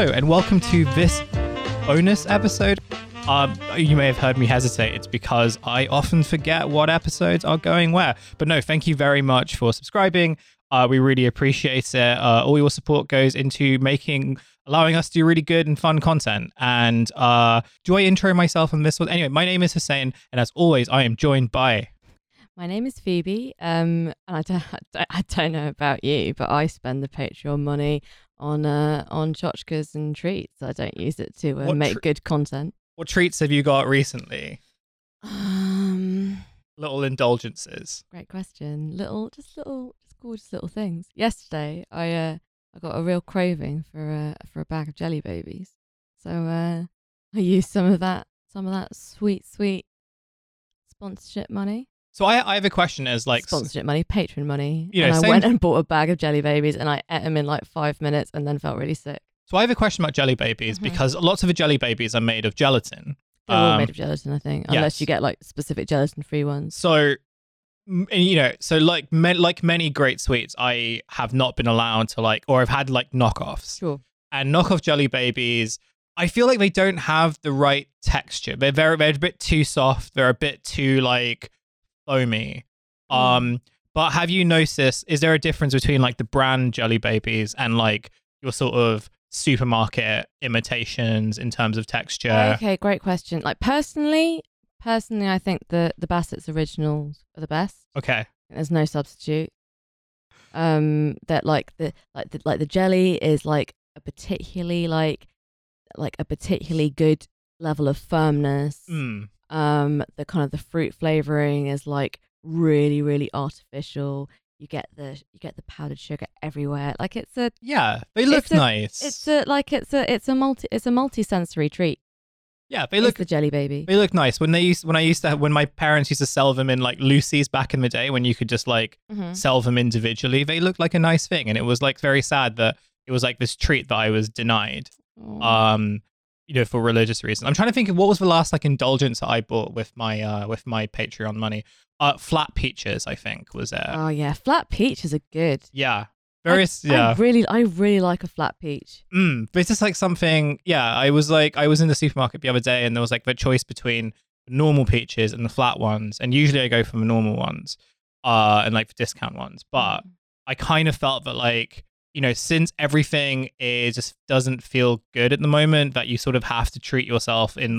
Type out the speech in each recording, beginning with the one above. Hello and welcome to this bonus episode. You may have heard me hesitate. It's because I often forget what episodes are going where. But no, thank you very much for subscribing. We really appreciate it. All your support goes into allowing us to do really good and fun content. And do I intro myself on this one? Anyway, my name is Hussein, and as always, I am joined by... My name is Phoebe, and I don't know about you, but I spend the Patreon money on tchotchkes and treats. I don't use it to make good content. What treats have you got recently? Little indulgences. Great question. Gorgeous little things. Yesterday, I got a real craving for a bag of Jelly Babies, so I used some of that sweet sponsorship money. So I have a question as like sponsorship money, patron money. You know, I went and bought a bag of Jelly Babies and I ate them in like 5 minutes and then felt really sick. So I have a question about Jelly Babies because lots of the Jelly Babies are made of gelatin. They're all made of gelatin, I think, unless you get like specific gelatin-free ones. So, you know, like many great sweets, I have not been allowed to or I've had knockoffs. Sure. And knockoff Jelly Babies, I feel like they don't have the right texture. They're a bit too soft. They're a bit too foamy. But have you noticed, is there a difference between the brand Jelly Babies and your sort of supermarket imitations in terms of texture? Okay, great question. Personally, I think the Bassett's originals are the best. Okay. There's no substitute. That the jelly is a particularly good level of firmness. Mm. The kind of the fruit flavoring is really, really artificial. You get the powdered sugar everywhere. They look nice. It's a multi-sensory treat. Yeah, the Jelly Baby. They look nice. When my parents used to sell them in Lucy's back in the day, when you could just sell them individually, they looked like a nice thing, and it was very sad that it was this treat that I was denied. Aww. You know, for religious reasons. I'm trying to think of what was the last indulgence that I bought with my Patreon money. Flat peaches, I think, was it. Oh yeah, flat peaches are good. Yeah, I really like a flat peach. But it's just something. Yeah, I was in the supermarket the other day, and there was the choice between normal peaches and the flat ones, and usually I go for the normal ones, and the discount ones. But I kind of felt that you know, since everything just doesn't feel good at the moment, that you sort of have to treat yourself in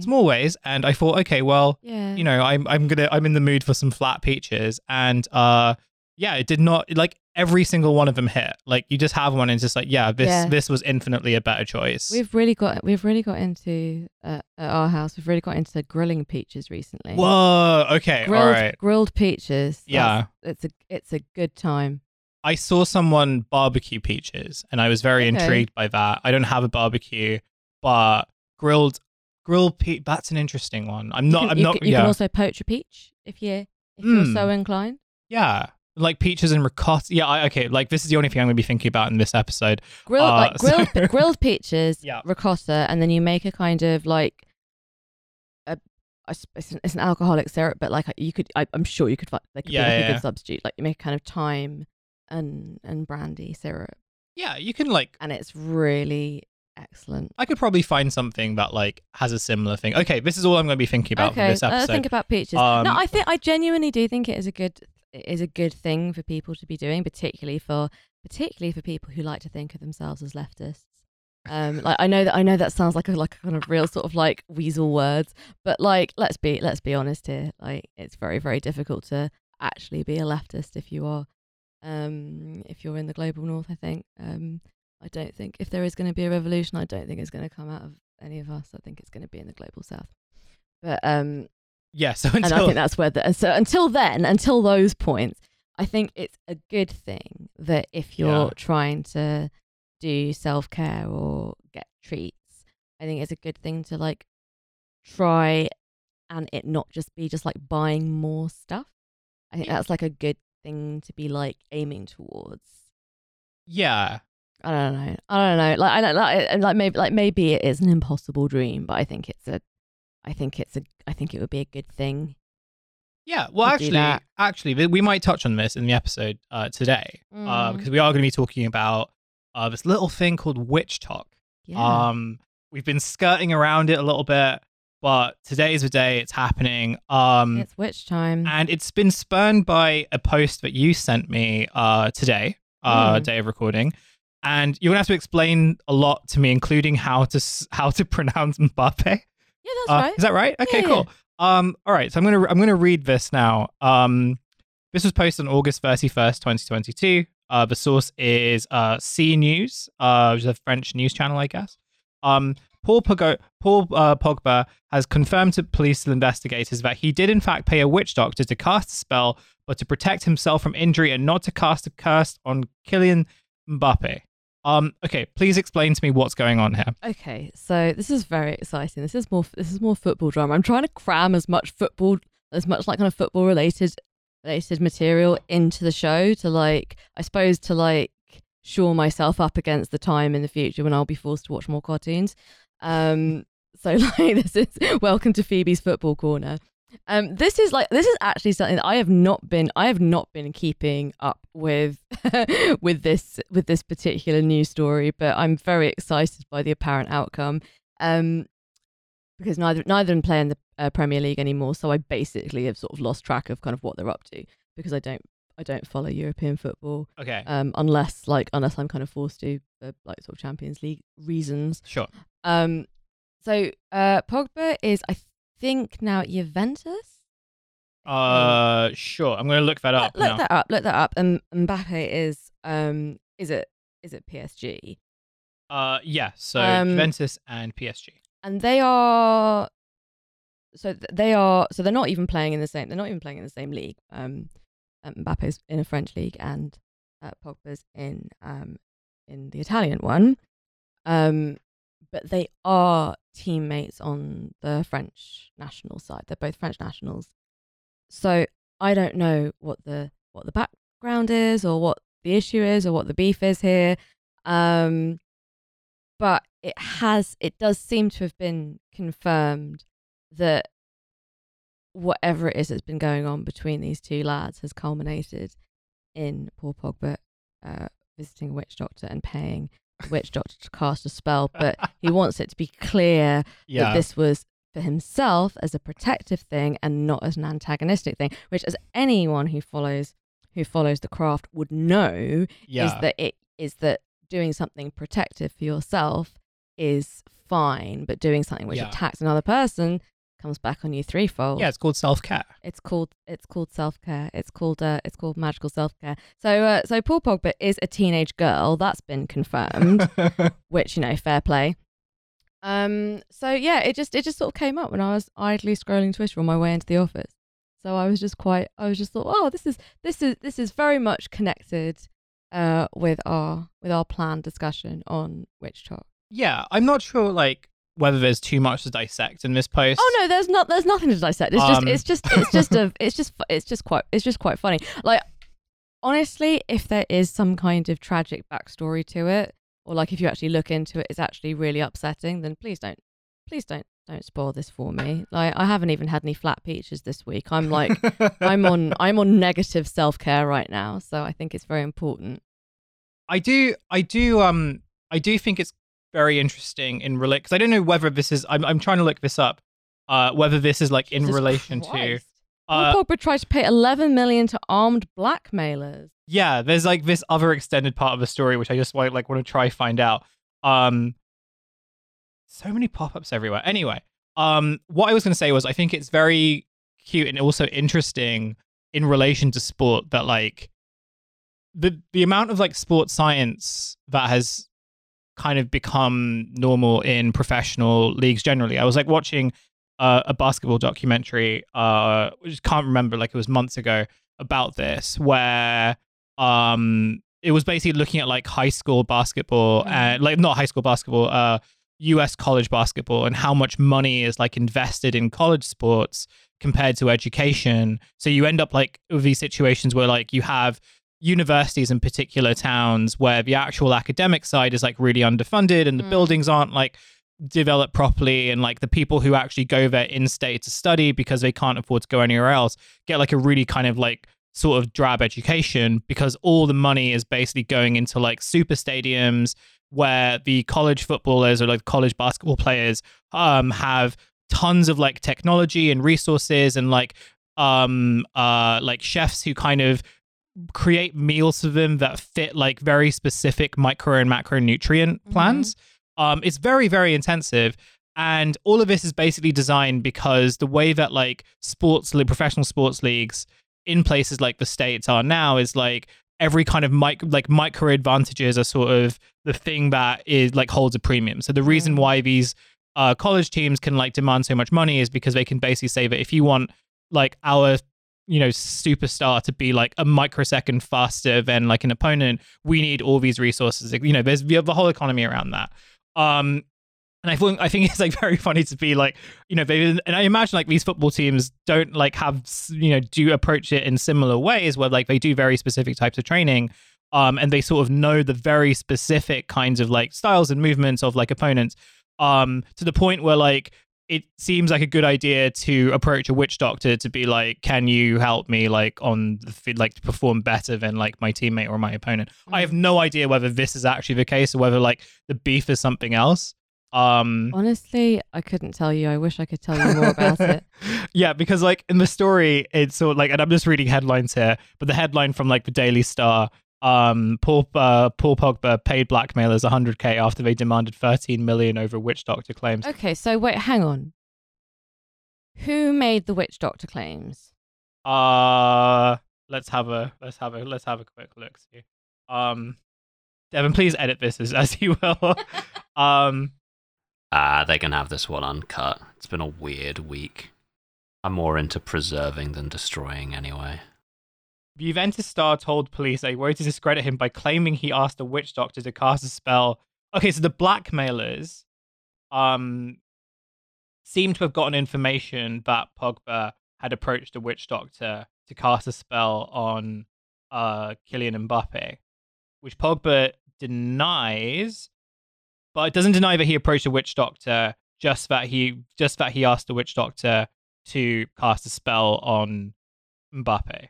small ways. And I thought, okay, well, yeah, you know, I'm in the mood for some flat peaches. And it did not every single one of them hit. You just have one and it's just this was infinitely a better choice. We've really got into at our house. We've really got into grilling peaches recently. Whoa, okay, all right. Grilled peaches. Yeah, it's a good time. I saw someone barbecue peaches and I was very intrigued by that. I don't have a barbecue, but grilled peach, that's an interesting one. You can also poach a peach if you're so inclined. Yeah. Peaches and ricotta. Yeah, this is the only thing I'm going to be thinking about in this episode. Grilled peaches, ricotta, and then you make a kind of it's an alcoholic syrup, but I'm sure you could find a good substitute. You make a kind of thyme and brandy syrup. Yeah, you can and it's really excellent. I could probably find something that has a similar thing. Okay, this is all I'm going to be thinking about for this episode. Think about peaches. No, I genuinely do think it is a good thing for people to be doing, particularly for people who like to think of themselves as leftists. I know that sounds like a kind of real sort of weasel words, but let's be honest here. It's very, very difficult to actually be a leftist if you are. If you're in the global north, I think. I don't think if there is going to be a revolution, I don't think it's going to come out of any of us. I think it's going to be in the global south. But and I think that's where. Until those points, I think it's a good thing that if you're trying to do self-care or get treats, I think it's a good thing to try and it not just be just buying more stuff. I think that's a good thing to be aiming towards. Yeah, I don't know. Maybe it is an impossible dream, but I think it would be a good thing. Yeah. Well, actually, we might touch on this in the episode today because we are going to be talking about this little thing called witch talk. Yeah. We've been skirting around it a little bit, but today is the day it's happening. It's witch time. And it's been spurned by a post that you sent me today, day of recording. And you're going to have to explain a lot to me, including how to pronounce Mbappe. Yeah, that's right. Is that right? Okay, yeah, cool. Yeah. All right, so I'm going to read this now. This was posted on August 31st, 2022. The source is C News, which is a French news channel, I guess. Paul Pogba has confirmed to police and investigators that he did in fact pay a witch doctor to cast a spell, but to protect himself from injury and not to cast a curse on Kylian Mbappe. Okay, please explain to me what's going on here. Okay, so this is very exciting. This is more football drama. I'm trying to cram as much football related material into the show to shore myself up against the time in the future when I'll be forced to watch more cartoons. This is welcome to Phoebe's football corner. This is actually something that I have not been keeping up with with this particular news story, but I'm very excited by the apparent outcome, because neither of them play in the Premier League anymore, so I basically have sort of lost track of kind of what they're up to because I don't follow European football. Okay. Unless I'm kind of forced to for sort of Champions League reasons. Sure. So Pogba is I think now at Juventus. Sure. I'm going to look that up. Look that up. And Mbappe is it PSG? Yeah. So Juventus and PSG. And they're not even playing in the same. They're not even playing in the same league. Mbappe's in a French league and Pogba's in the Italian one. But they are teammates on the French national side. They're both French nationals. So I don't know what the background is or what the issue is or what the beef is here. But it does seem to have been confirmed that whatever it is that's been going on between these two lads has culminated in Paul Pogba visiting a witch doctor and paying the witch doctor to cast a spell, but he wants it to be clear that this was for himself as a protective thing and not as an antagonistic thing, which, as anyone who follows The Craft would know, is that doing something protective for yourself is fine, but doing something which attacks another person comes back on you threefold. Yeah, it's called self-care. It's called self-care. It's called magical self-care. So Paul Pogba is a teenage girl. That's been confirmed, which, fair play. It just sort of came up when I was idly scrolling Twitter on my way into the office. So I was just thought, oh, this is very much connected with our planned discussion on Witch Talk. Yeah, I'm not sure whether there's too much to dissect in this post. Oh no, there's not. There's nothing to dissect. It's just quite funny. Honestly, if there is some kind of tragic backstory to it, or if you actually look into it, it's actually really upsetting. Then please don't spoil this for me. I haven't even had any flat peaches this week. I'm on negative self-care right now. So I think it's very important. I do think it's very interesting in relation, because I don't know whether this is, I'm trying to look this up, whether this is in Jesus relation Christ. To Pogba tried to pay 11 million to armed blackmailers. Yeah, there's this other extended part of the story which I just want to try find out. So many pop-ups everywhere. Anyway, what I was going to say was I think it's very cute and also interesting in relation to sport that the amount of sports science that has kind of become normal in professional leagues generally. I was watching a basketball documentary, which I can't remember, it was months ago, about this, where it was basically looking at high school basketball, and not high school basketball, US college basketball, and how much money is invested in college sports compared to education. So you end up with these situations where you have universities in particular towns where the actual academic side is really underfunded and the buildings aren't developed properly, and the people who actually go there in state to study because they can't afford to go anywhere else get a really kind of sort of drab education because all the money is basically going into super stadiums where the college footballers or like college basketball players have tons of like technology and resources and like chefs who kind of create meals for them that fit like very specific micro and macronutrient plans. It's very, very intensive. And all of this is basically designed because the way that like professional sports leagues in places like the States are now is like every kind of micro advantages are sort of the thing that is like holds a premium. So the reason why these college teams can like demand so much money is because they can basically say that if you want like our, you know, superstar to be like a microsecond faster than like an opponent, we need all these resources. You know, there's the whole economy around that. And I think it's like very funny to be like, you know, and I imagine like these football teams don't like have, you know, do approach it in similar ways where like they do very specific types of training, and they sort of know the very specific kinds of like styles and movements of like opponents, to the point where like it seems like a good idea to approach a witch doctor to be like, can you help me like on the field, like to perform better than like my teammate or my opponent? I have no idea whether this is actually the case or whether like the beef is something else. Honestly, I couldn't tell you. I wish I could tell you more about it. Yeah, because like in the story, it's sort of like, and I'm just reading headlines here, but the headline from like the Daily Star, Paul Pogba paid blackmailers 100k after they demanded 13 million over witch doctor claims. Okay, so wait, hang on. Who made the witch doctor claims? Let's have a quick look. See. Devon, please edit this as you will. They can have this one uncut. It's been a weird week. I'm more into preserving than destroying anyway. The Juventus star told police they were to discredit him by claiming he asked a witch doctor to cast a spell. Okay, so the blackmailers seem to have gotten information that Pogba had approached a witch doctor to cast a spell on Kylian Mbappe, which Pogba denies. But it doesn't deny that he approached a witch doctor, just that he asked the witch doctor to cast a spell on Mbappe.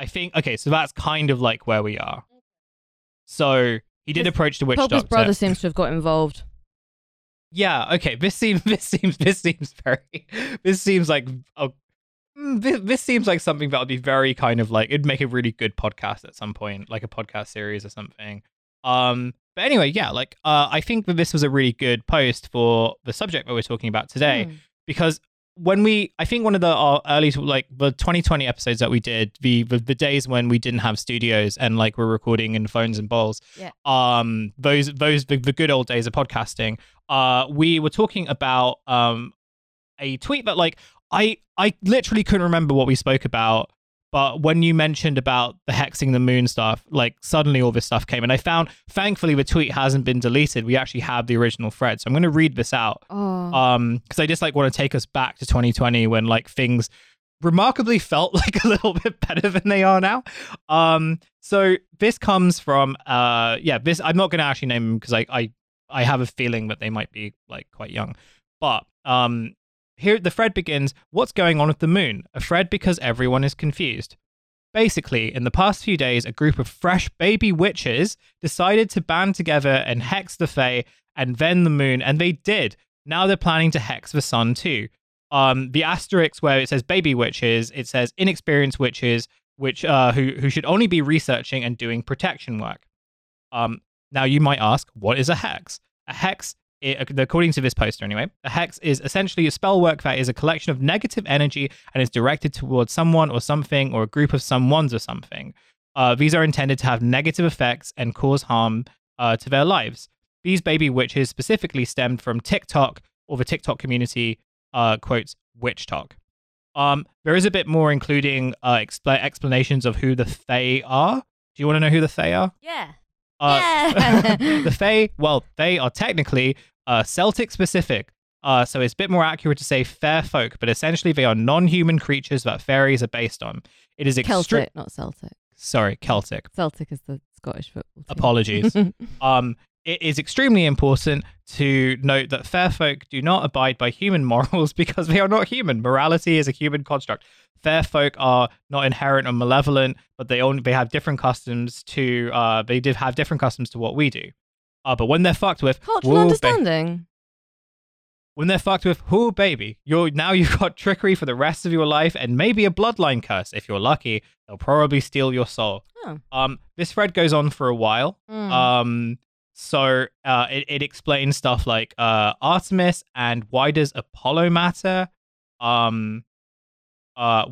I think, okay, so that's kind of like where we are. So he did approach the witch doctor. Pogba's brother seems to have got involved. Yeah, okay. This seems like something that would be very kind of like, it'd make a really good podcast at some point, like a podcast series or something. But anyway, yeah, like I think that this was a really good post for the subject that we're talking about today, because I think one of our early, like the 2020 episodes that we did, the days when we didn't have studios and like we're recording in phones and bowls, yeah. The good old days of podcasting, we were talking about a tweet that like, I literally couldn't remember what we spoke about, but when you mentioned about the hexing the moon stuff, like suddenly all this stuff came, and I found, thankfully, the tweet hasn't been deleted. We actually have the original thread, so I'm going to read this out because I just like want to take us back to 2020 when like things remarkably felt like a little bit better than they are now. So this comes from this, I'm not going to actually name them because I have a feeling that they might be like quite young, but here, the thread begins, what's going on with the moon? A thread because everyone is confused. Basically, in the past few days, a group of fresh baby witches decided to band together and hex the Fae and then the moon, and they did. Now they're planning to hex the sun too. The asterisk where it says baby witches, it says inexperienced witches, which who should only be researching and doing protection work. Now you might ask, what is a hex? A hex, according to this poster anyway, a hex is essentially a spell work that is a collection of negative energy and is directed towards someone or something or a group of someones or something. These are intended to have negative effects and cause harm to their lives. These baby witches specifically stemmed from TikTok, or the TikTok community, quotes, witch talk. There is a bit more, including explanations of who the Fae are. Do you want to know who the Fae are? Yeah. The Fae, well, they are technically Celtic specific, so it's a bit more accurate to say fair folk, but essentially they are non-human creatures that fairies are based on. It is Celtic, not Celtic. Sorry, Celtic. Celtic is the Scottish football team. Apologies. It is extremely important to note that fair folk do not abide by human morals because they are not human. Morality is a human construct. Fair folk are not inherent or malevolent, but they have different customs to what we do. But when they're fucked with cultural understanding. When they're fucked with, oh baby, you've got trickery for the rest of your life and maybe a bloodline curse. If you're lucky, they'll probably steal your soul. Oh. This thread goes on for a while. Mm. So it explains stuff like Artemis and why does Apollo matter? What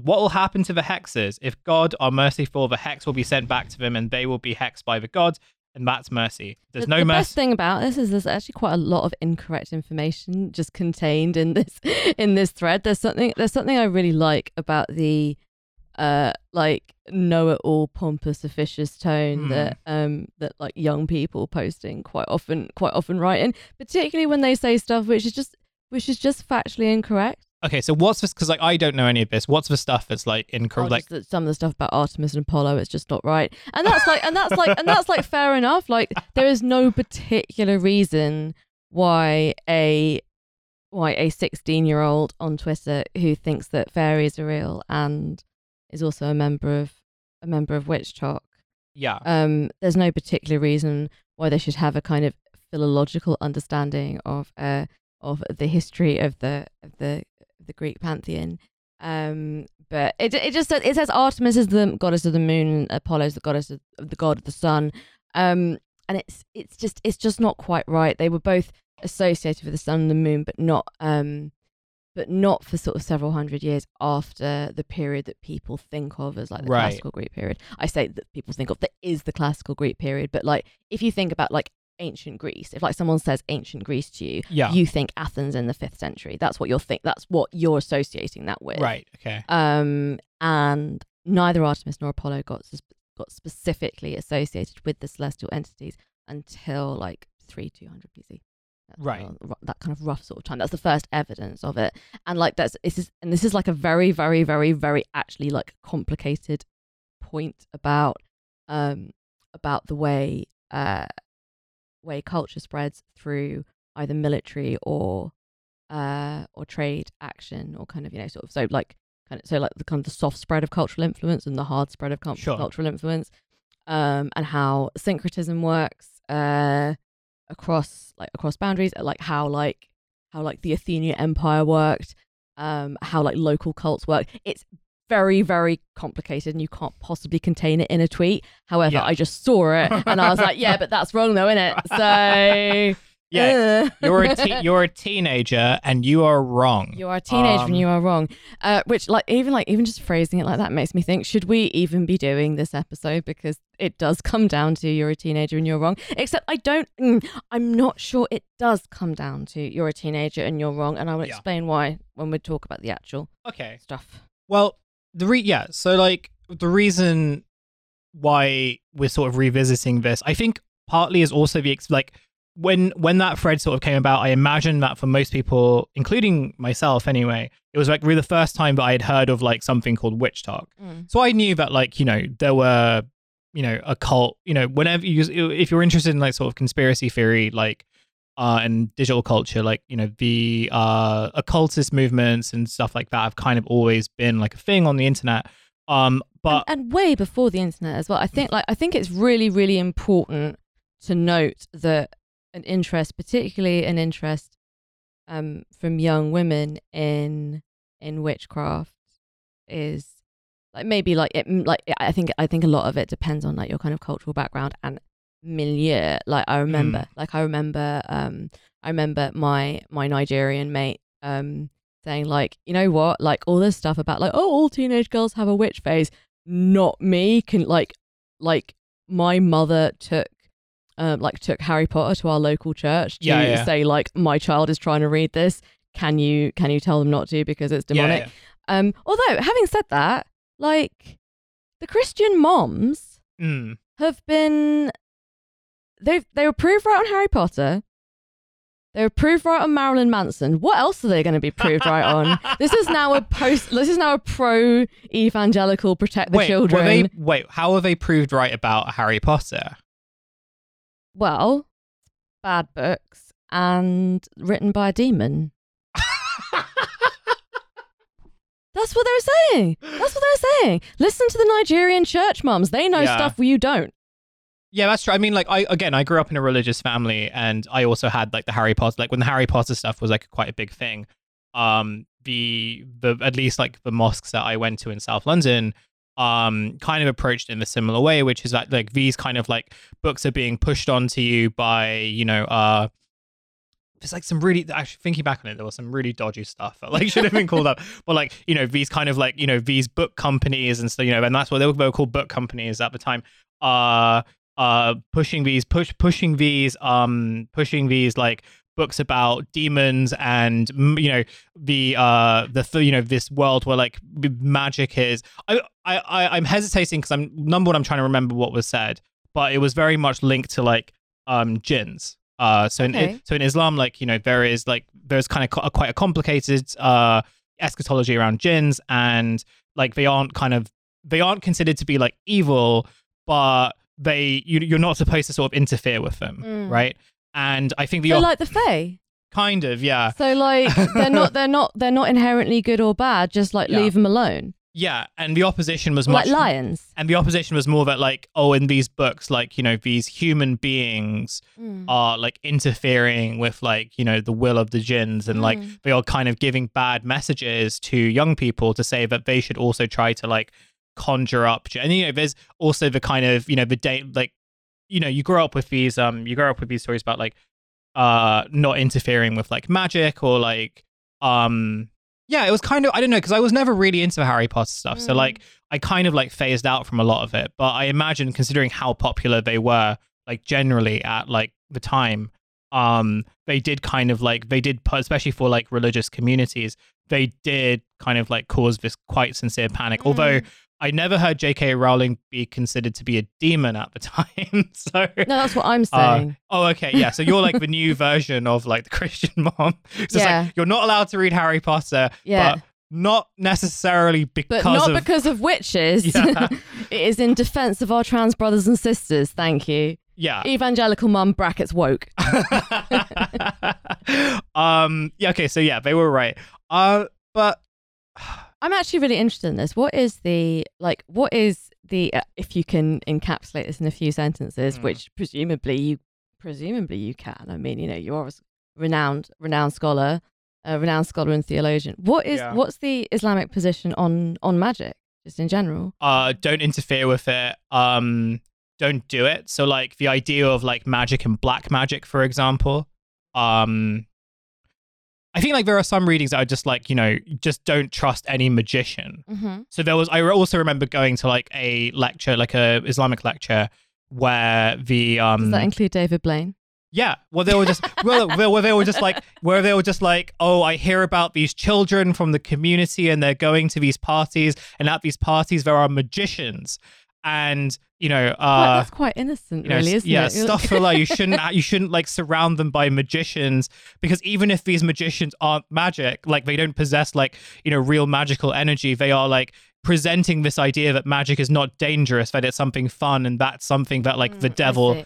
will happen to the hexers? If God are merciful, the hex will be sent back to them and they will be hexed by the gods. And that's mercy. There's no mercy. The best thing about this is there's actually quite a lot of incorrect information just contained in this thread. There's something I really like about the know-it-all, pompous, officious tone that like young people posting quite often write in, particularly when they say stuff which is just factually incorrect. Okay, so what's this? Because I don't know any of this. What's the stuff that's incorrect? Oh, some of the stuff about Artemis and Apollo, it's just not right. And that's fair enough. Like there is no particular reason why a 16-year-old on Twitter who thinks that fairies are real and is also a member of Witch Talk. Yeah. There's no particular reason why they should have a kind of philological understanding of the history of the Greek pantheon, but it says Artemis is the goddess of the moon and Apollo is the goddess of the god of the sun, and it's just not quite right. They were both associated with the sun and the moon, but not for sort of several hundred years after the period that people think of as the classical Greek period. I say that people think of that is the classical Greek period, but if you think about ancient Greece, if someone says ancient Greece to you, you think Athens in the 5th century. That's what you'll think. That's what you're associating that with. Right. Okay. And neither Artemis nor Apollo got specifically associated with the celestial entities until 200 BC. That's right. That kind of rough sort of time. That's the first evidence of it. And this is a very, very, very, very actually complicated point about the way culture spreads through either military or trade action or the soft spread of cultural influence and the hard spread of cultural influence, and how syncretism works across boundaries, how the Athenian Empire worked, how local cults work. It's very, very complicated and you can't possibly contain it in a tweet. However, I just saw it and I was like, yeah, but that's wrong though, innit? So yeah, you're a teenager and you are wrong. You are a teenager and you are wrong. Which even just phrasing it like that makes me think, should we even be doing this episode? Because it does come down to you're a teenager and you're wrong. Except I'm not sure it does come down to you're a teenager and you're wrong. And I will explain why when we talk about the actual stuff. Well, the reason why we're sort of revisiting this, I think partly is also when that thread sort of came about, I imagine that for most people, including myself anyway, it was really the first time that I had heard of something called witch talk. Mm. So I knew that there were, a cult, whenever if you're interested in sort of conspiracy theory, and digital culture, the occultist movements and stuff like that have kind of always been a thing on the internet. But way before the internet as well. I think it's really, really important to note that an interest, from young women in witchcraft is I think a lot of it depends on your kind of cultural background and milieu. I remember my Nigerian mate saying all this stuff about all teenage girls have a witch phase. Not me. Can my mother took Harry Potter to our local church to say my child is trying to read this, can you tell them not to because it's demonic? Although having said that, the Christian moms have been They were proved right on Harry Potter. They were proved right on Marilyn Manson. What else are they going to be proved right on? This is now a pro-evangelical protect the children. How are they proved right about Harry Potter? Well, bad books and written by a demon. That's what they're saying. That's what they're saying. Listen to the Nigerian church mums. They know stuff you don't. Yeah, that's true. I mean, like, I grew up in a religious family, and I also had like the Harry Potter, like when the Harry Potter stuff was like quite a big thing. The at least like the mosques that I went to in South London kind of approached it in a similar way, which is that like these kind of like books are being pushed onto you by, you know, there's like some really, actually thinking back on it, there was some really dodgy stuff that like should have been called up. But like, you know, these kind of like, you know, these book companies and stuff, you know, and that's what they were called, book companies at the time, pushing these like books about demons and, you know, the you know, this world where like magic is. I'm hesitating because I'm number one, I'm trying to remember what was said, but it was very much linked to like jinns. So in Islam, like, you know, there's kind of quite a complicated eschatology around jinns, and like they aren't considered to be like evil, but you're not supposed to sort of interfere with them, right? And I think they're like the fae, kind of, yeah. So like they're not inherently good or bad. Just like leave them alone. Yeah, and the opposition was much like lions. And the opposition was more that like, oh, in these books, like, you know, these human beings are like interfering with like, you know, the will of the jinns, and like they are kind of giving bad messages to young people to say that they should also try to like conjure up. And, you know, there's also the kind of, you know, the day like, you know, you grow up with these stories about like not interfering with like magic or like yeah, it was kind of, I don't know, because I was never really into the Harry Potter stuff. So, like, I kind of, like, phased out from a lot of it. But I imagine, considering how popular they were, like, generally at, like, the time, they did kind of, like, especially for, like, religious communities, they did kind of, like, cause this quite sincere panic. Although I never heard J.K. Rowling be considered to be a demon at the time. So no, that's what I'm saying. Oh, okay, yeah. So you're like the new version of, like, the Christian mom. So yeah. It's like, you're not allowed to read Harry Potter, but not necessarily because of witches. Yeah. It is in defense of our trans brothers and sisters, thank you. Yeah. Evangelical mum / woke. Yeah, okay, so yeah, they were right. But I'm actually really interested in this. What is the if you can encapsulate this in a few sentences, which presumably you can. I mean, you know, you're a renowned scholar, and theologian. What's the Islamic position on magic, just in general? Don't interfere with it. Don't do it. So like the idea of like magic and black magic, for example, I think like there are some readings that are just like, you know, just don't trust any magician. Mm-hmm. So I also remember going to like a lecture, like a Islamic lecture where the does that include David Blaine? Yeah. Well, they were just where they were just like, oh, I hear about these children from the community and they're going to these parties, and at these parties there are magicians. And, you know, that's quite innocent, you know, really, isn't it? Yeah, stuff for like you shouldn't like surround them by magicians, because even if these magicians aren't magic, like they don't possess like, you know, real magical energy, they are like presenting this idea that magic is not dangerous, that it's something fun, and that's something that like the devil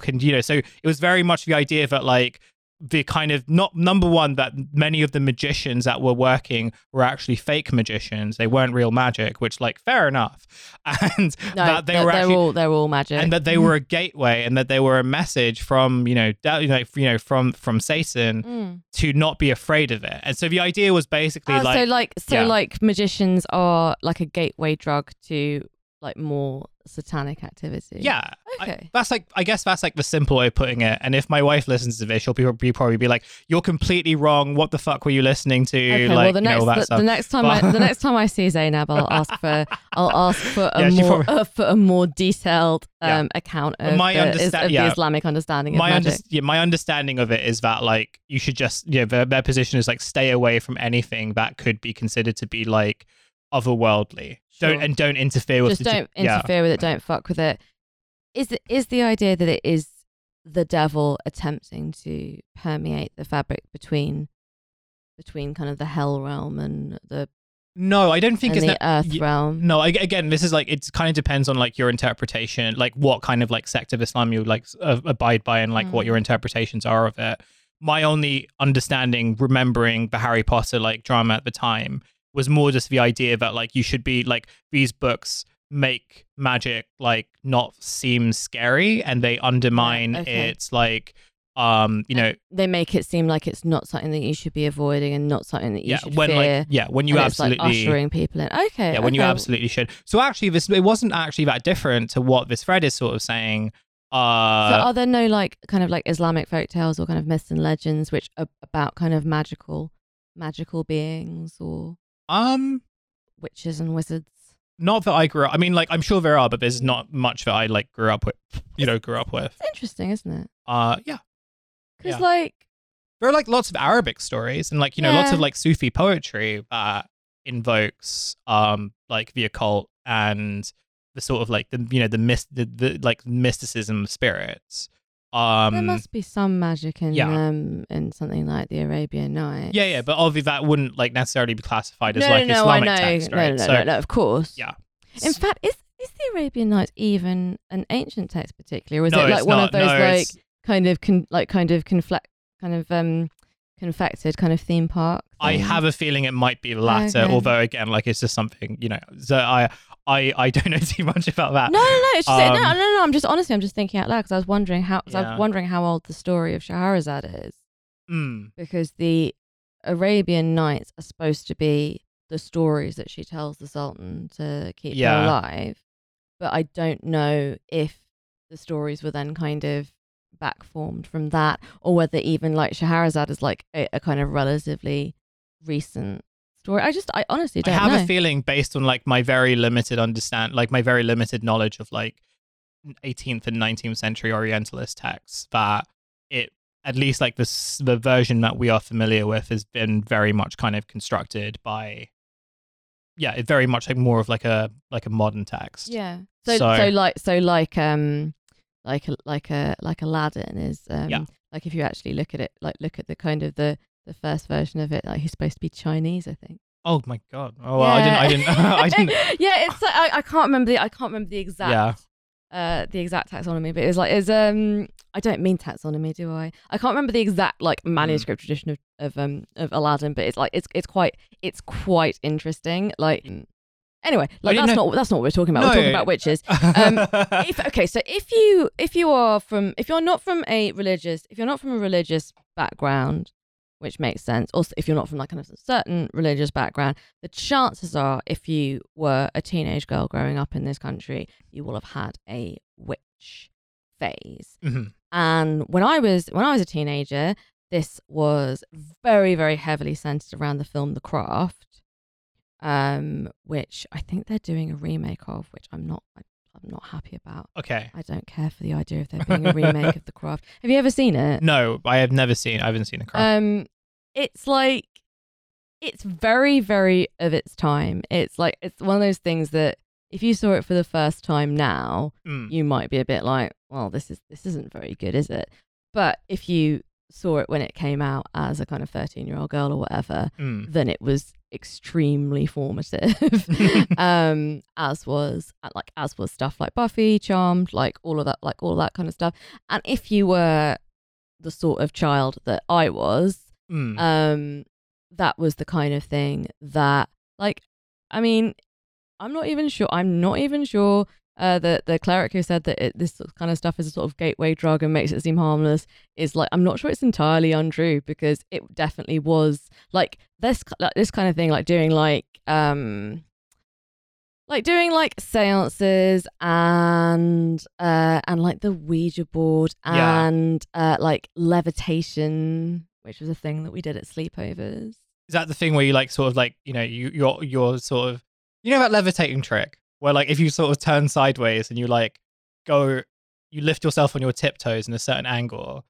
can, you know. So it was very much the idea that like the kind of, not number one, that many of the magicians that were working were actually fake magicians. They weren't real magic, which like fair enough. And no, that they're all magic, and that they were a gateway, and that they were a message from, you know, from Satan to not be afraid of it. And so the idea was basically like magicians are like a gateway drug to like more satanic activity. Yeah. Okay. I guess that's like the simple way of putting it. And if my wife listens to this, she'll probably be like, "You're completely wrong. What the fuck were you listening to?" Okay, like, well, the next time I see Zainab, I'll ask for a more detailed account of the Islamic understanding of magic. My understanding of it is that like you should just, you know, their position is like stay away from anything that could be considered to be like otherworldly. Sure. Don't interfere with it. Just don't interfere with it. Don't fuck with it. Is the idea that it is the devil attempting to permeate the fabric between kind of the hell realm and the No, I don't think it's the Earth realm. No, again, this is like, it kind of depends on like your interpretation, like what kind of like sect of Islam you like abide by, and like what your interpretations are of it. My only understanding, remembering the Harry Potter like drama at the time, was more just the idea that like you should be like, these books make magic like not seem scary, and they undermine its like you know, they make it seem like it's not something that you should be avoiding and not something that you should fear. Like, when you and absolutely it's like ushering people in. When you absolutely should. So actually, it wasn't actually that different to what this thread is sort of saying. So are there no like kind of like Islamic folk tales or kind of myths and legends which are about kind of magical beings or witches and wizards? Not that I grew up. I mean, like, I'm sure there are, but there's not much that I like grew up with. It's interesting, isn't it? Yeah. Because like there are like lots of Arabic stories and like, you know, lots of like Sufi poetry that invokes like the occult and the sort of like the, you know, the like mysticism of spirits. There must be some magic in something like the Arabian Nights. Yeah, but obviously that wouldn't like necessarily be classified as Islamic text, right? No, of course. Yeah. In fact, is the Arabian Nights even an ancient text particularly, or is it like one of those confected kind of theme park thing? I have a feeling it might be the latter, although again, like it's just something, you know. So I don't know too much about that. No. It's just, no. I'm just thinking out loud because I was wondering how old the story of Scheherazade is, because the Arabian Nights are supposed to be the stories that she tells the Sultan to keep her alive, but I don't know if the stories were then kind of back formed from that, or whether even like Scheherazade is like a kind of relatively recent story. I honestly don't know. I have a feeling, based on like my very limited knowledge of like 18th and 19th century Orientalist texts, that it, at least like the version that we are familiar with, has been very much kind of constructed by it very much like more of like a modern text. Like Aladdin is like, if you actually look at it, like look at the kind of the first version of it, like he's supposed to be Chinese, I think. Oh my god! Oh, yeah. I didn't. Yeah, it's like, I can't remember. I can't remember the exact taxonomy, but it was like I don't mean taxonomy, do I? I can't remember the exact like manuscript tradition of Aladdin, but it's like it's quite interesting, like. Anyway, like that's not what we're talking about. No. We're talking about witches. If you're not from a religious background, which makes sense, also if you're not from like kind of a certain religious background, the chances are, if you were a teenage girl growing up in this country, you will have had a witch phase. Mm-hmm. And when I was a teenager, this was very, very heavily centered around the film The Craft, which I think they're doing a remake of, which I'm not happy about. Okay. I don't care for the idea of there being a remake of The Craft. Have you ever seen it? No, I haven't seen The Craft. It's like, it's very, very of its time. It's like, it's one of those things that if you saw it for the first time now, you might be a bit like, well, this isn't very good, is it? But if you saw it when it came out as a kind of 13-year-old girl or whatever, then it was extremely formative. as was stuff like Buffy, Charmed, like all of that kind of stuff. And if you were the sort of child that I was, that was the kind of thing that, like, I mean, I'm not even sure that the cleric who said that this kind of stuff is a sort of gateway drug and makes it seem harmless is like, I'm not sure it's entirely untrue, because it definitely was like this kind of thing, like doing seances and like the Ouija board and like levitation, which was a thing that we did at sleepovers. Is that the thing where you like sort of like, you know, you're sort of, you know, that levitating trick? Where, like, if you sort of turn sideways and you, like, go, you lift yourself on your tiptoes in a certain angle,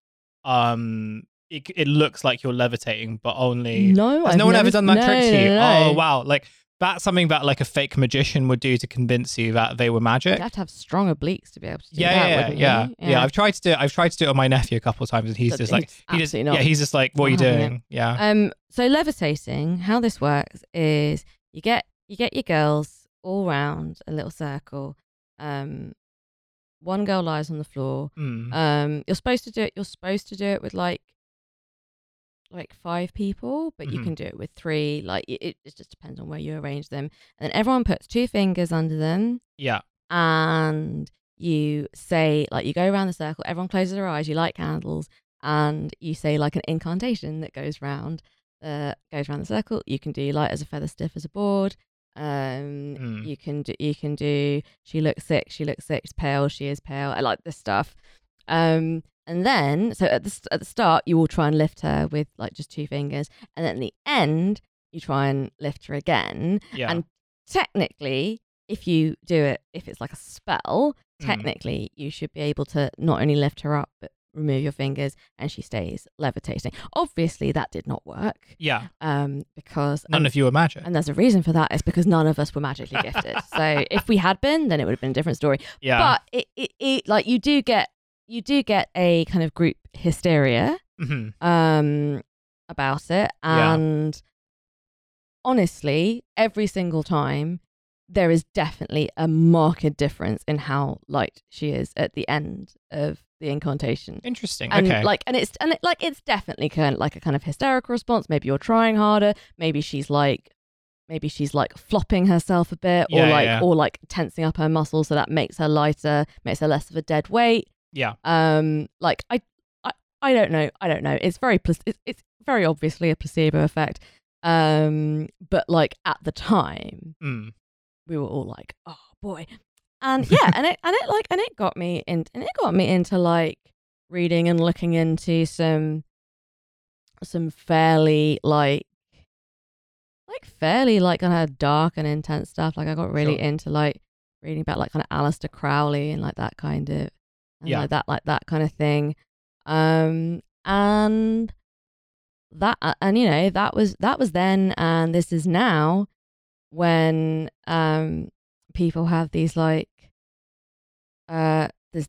it looks like you're levitating, but only... No, I've no one ever done that trick to you? No. Oh, wow. Like, that's something that, like, a fake magician would do to convince you that they were magic. You'd have to have strong obliques to be able to do that, wouldn't you? Yeah, I've tried to do it on my nephew a couple of times, and he's just like, what are you doing? Yeah. So levitating, how this works is You get your girls all round a little circle. One girl lies on the floor. Mm. You're supposed to do it with like five people, but you can do it with three. Like it just depends on where you arrange them. And then everyone puts two fingers under them. Yeah. And you say, like, you go around the circle. Everyone closes their eyes. You light candles, and you say like an incantation that goes around the circle. You can do light as a feather, stiff as a board. You can do she looks sick, pale, she is pale. I like this stuff. And then so at the start you will try and lift her with like just two fingers, and then at the end you try and lift her again. Yeah. And technically, if you do it, if it's like a spell, technically you should be able to not only lift her up but remove your fingers, and she stays levitating. Obviously, that did not work. Yeah. Because none of you were magic, and there's a reason for that. It's because none of us were magically gifted. So if we had been, then it would have been a different story. Yeah. But it like you do get a kind of group hysteria about it, and honestly, every single time there is definitely a marked difference in how light she is at the end of the incantation. Interesting. And okay. It's definitely kind of like a kind of hysterical response. Maybe you're trying harder. Maybe she's like flopping herself a bit, or tensing up her muscles, so that makes her lighter, makes her less of a dead weight. Yeah. I don't know. It's very it's very obviously a placebo effect. But like at the time, we were all like, oh boy. And yeah, and it got me into like reading and looking into some fairly like kind of dark and intense stuff. Like I got really into like reading about like kind of Alistair Crowley and like that kind of like that kind of thing. That was then, and this is now, when people have these like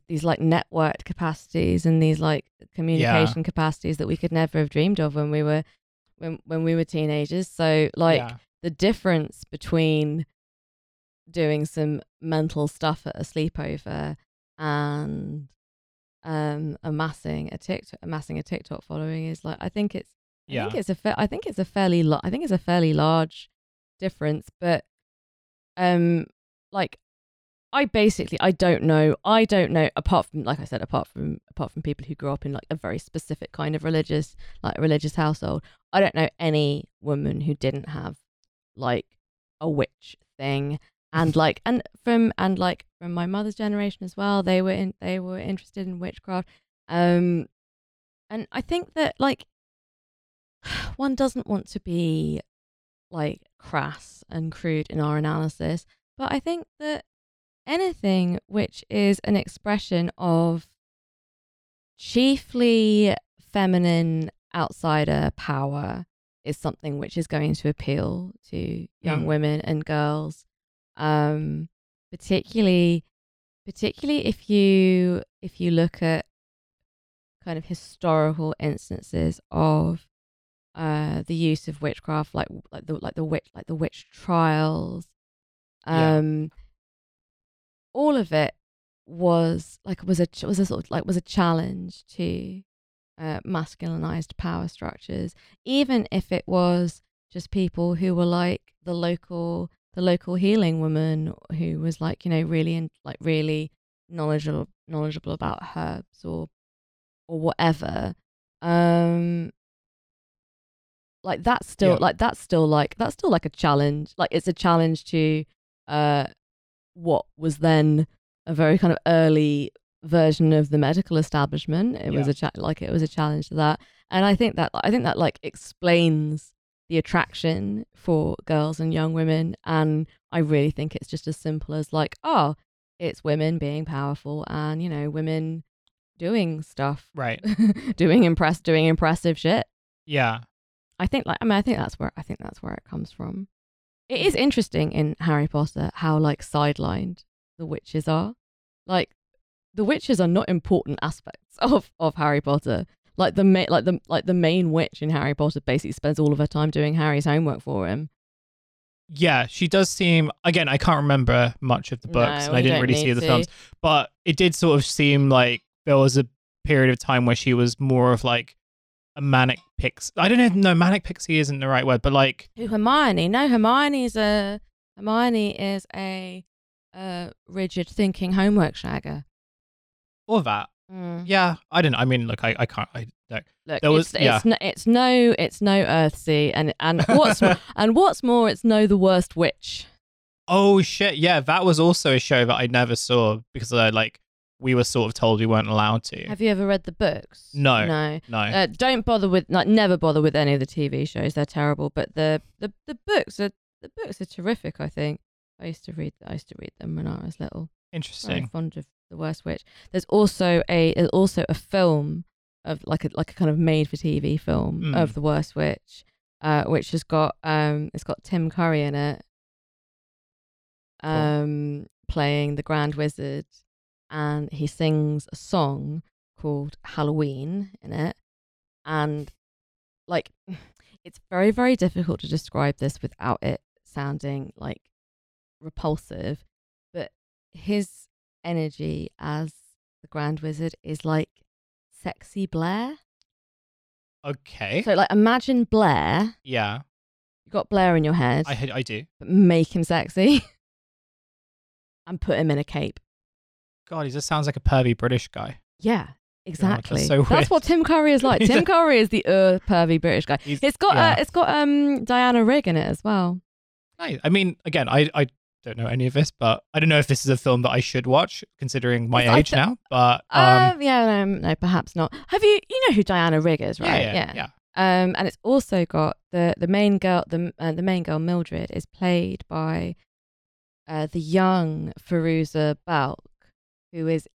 these like networked capacities and these like communication capacities that we could never have dreamed of when we were teenagers. So like the difference between doing some mental stuff at a sleepover and amassing a TikTok following is like, I think it's a fairly large difference. But I don't know apart from people who grew up in like a very specific kind of religious household, I don't know any woman who didn't have like a witch thing. And like and from my mother's generation as well, they were interested in witchcraft. And I think that like one doesn't want to be like crass and crude in our analysis, but I think that anything which is an expression of chiefly feminine outsider power is something which is going to appeal to young women and girls, particularly if you look at kind of historical instances of the use of witchcraft, like the witch trials, all of it was a challenge to masculinized power structures, even if it was just people who were like the local healing woman who was like, you know, really knowledgeable about herbs or whatever. That's still like a challenge. Like it's a challenge to what was then a very kind of early version of the medical establishment. It was a challenge to that, and I think that like explains the attraction for girls and young women. And I really think it's just as simple as like, oh, it's women being powerful, and you know, women doing stuff, right? doing impressive shit. Yeah. I think that's where it comes from. It is interesting in Harry Potter how like sidelined the witches are. Like the witches are not important aspects of Harry Potter. Like the main witch in Harry Potter basically spends all of her time doing Harry's homework for him. Yeah, she does seem, again, I can't remember much of the books, and I didn't really see the films, but it did sort of seem like there was a period of time where she was more of like a manic pixie. I don't know, no, manic pixie isn't the right word, but like... Who, Hermione? No, Hermione is a rigid thinking homework shagger. Or that. Mm. Yeah, I don't know. I mean, look, I can't... I don't. Look, it's no Earthsea, and what's and what's more, it's no The Worst Witch. Oh shit! Yeah, that was also a show that I never saw because we were sort of told we weren't allowed to. Have you ever read the books? No. Don't bother with never bother with any of the TV shows. They're terrible. But the books are terrific. I think I used to read them when I was little. Interesting. I'm fond of The Worst Witch. There's also a film of like a kind of made for TV film of The Worst Witch, which has got it's got Tim Curry in it, cool. Playing the Grand Wizard, and he sings a song called Halloween in it, and like it's very, very difficult to describe this without it sounding like repulsive, but his energy as the Grand Wizard is like sexy Blair. Okay. So like imagine Blair. Yeah. You got Blair in your head. I do. But make him sexy. And put him in a cape. God, he just sounds like a pervy British guy. Yeah, exactly. God, that's so weird. That's what Tim Curry is like. Tim Curry is the pervy British guy. It's got Diana Rigg in it as well. Nice. I mean, again, I don't know any of this, but I don't know if this is a film that I should watch considering my age now, but perhaps not. Have you know who Diana Rigg is, right? Yeah. And it's also got the main girl, the main girl Mildred is played by the young Firuza Balrog, who is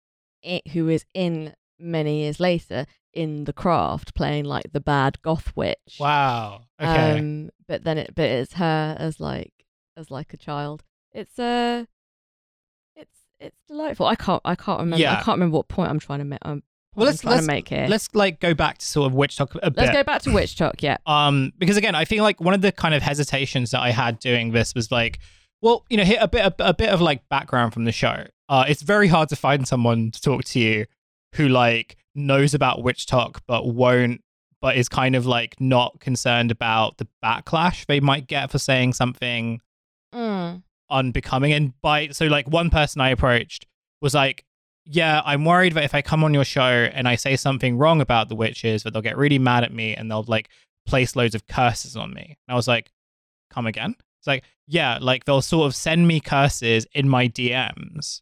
in many years later in The Craft playing like the bad goth witch. Wow. Okay. But it's her as a child. It's delightful. I can't remember. Yeah. I can't remember what point I'm trying to make. Well, let's make it. Let's go back to sort of witch talk a bit. Let's go back to witch talk. Yeah. Because again, I feel like one of the kind of hesitations that I had doing this was like, well, you know, here a bit of like background from the show. It's very hard to find someone to talk to you who like knows about witch talk but is kind of like not concerned about the backlash they might get for saying something. Mm. Unbecoming. One person I approached was like, yeah, I'm worried that if I come on your show and I say something wrong about the witches, that they'll get really mad at me and they'll like place loads of curses on me. And I was like, come again? It's like, yeah, like they'll sort of send me curses in my DMs,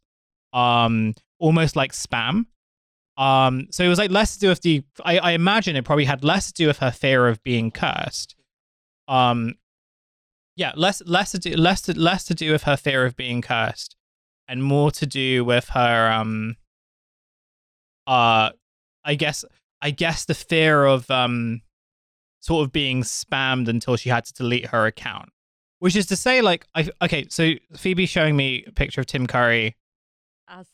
almost like spam. So it was like less to do with I imagine it probably had less to do with her fear of being cursed. Less to do with her fear of being cursed, and more to do with her I guess the fear of sort of being spammed until she had to delete her account. Which is to say, so Phoebe's showing me a picture of Tim Curry as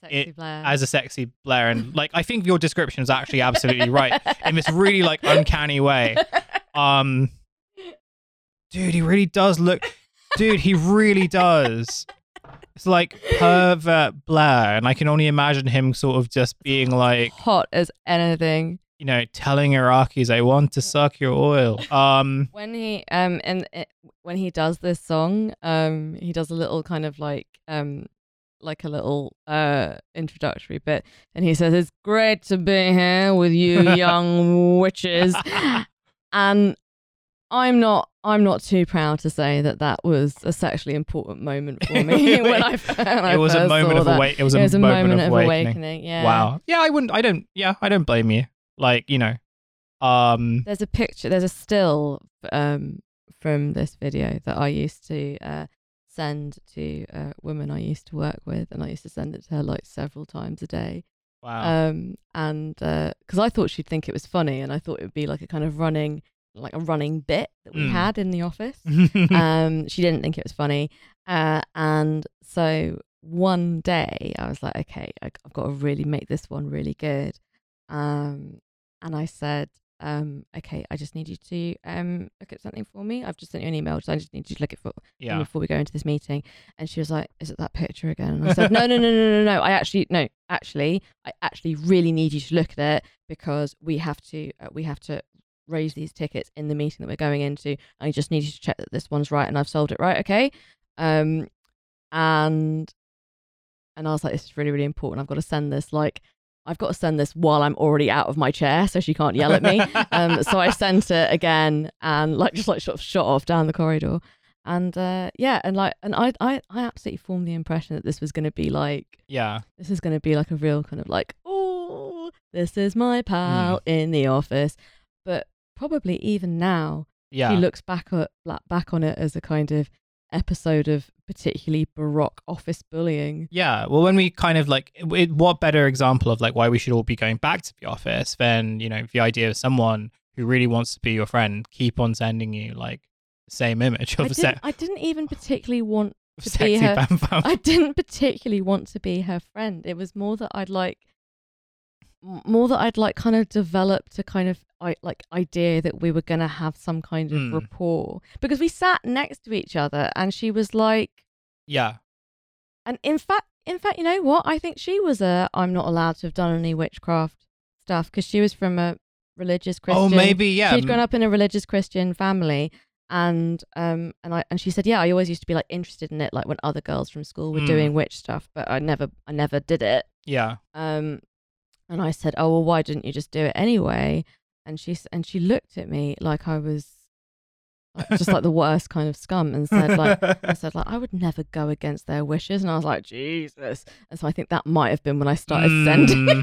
a sexy Blair, and like I think your description is actually absolutely right in this really like uncanny way. Dude, he really does look... Dude, he really does. It's like pervert Blair, and I can only imagine him sort of just being like... hot as anything. You know, telling Iraqis, I want to suck your oil. When he does this song, he does a little kind of like a little introductory bit, and he says, it's great to be here with you young witches. And I'm not too proud to say that was a sexually important moment for me when I first saw that. It was a moment of awakening. Yeah. Wow. Yeah, I don't blame you. Like, you know. There's a picture, there's a still from this video that I used to send to women I used to work with, and I used to send it to her like several times a day. Wow. Because I thought she'd think it was funny, and I thought it would be like a kind of running bit that we had in the office. She didn't think it was funny, and so one day I was like, okay, I've got to really make this one really good, and I said, Okay, I just need you to look at something for me. I've just sent you an email, so I just need you to look at it before we go into this meeting. And she was like, is it that picture again? And I said, no. I actually really need you to look at it, because we have to raise these tickets in the meeting that we're going into. I just need you to check that this one's right and I've solved it right, okay? And I was like, this is really, really important. I've got to send this while I'm already out of my chair, so she can't yell at me. So I sent it again, and sort of shot off down the corridor, and I absolutely formed the impression that this was going to be a real kind of this is my pal in the office. But probably even now, she looks back on it as a kind of episode of particularly baroque office bullying. Yeah, well, when we kind of what better example of why we should all be going back to the office than, the idea of someone who really wants to be your friend keep on sending you the same image of I didn't even particularly want to be her. I didn't particularly want to be her friend. It was more that I'd kind of developed a kind of idea that we were going to have some kind of rapport, because we sat next to each other and she was and in fact, you know what? I think she was I'm not allowed to have done any witchcraft stuff, because she was from a religious Christian. Oh, maybe, yeah. She'd grown up in a religious Christian family. And she said, I always used to be interested in it, when other girls from school were doing witch stuff, but I never did it. Yeah. And I said, oh, well, why didn't you just do it anyway? And she looked at me like I was just the worst kind of scum, and said, I would never go against their wishes. And I was like, Jesus. And so I think that might have been when I started sending her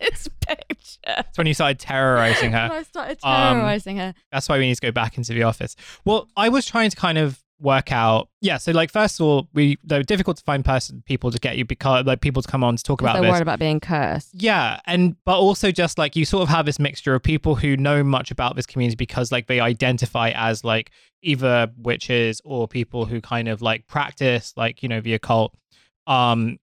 this picture. That's when you started terrorizing her. I started terrorizing her. That's why we need to go back into the office. Well, I was trying to kind of work out. Yeah. So first of all, they're difficult to find people to get you, because people to come on to talk about this. They're worried about being cursed. Yeah. But also just you sort of have this mixture of people who know much about this community because they identify as either witches or people who kind of practice the occult. Or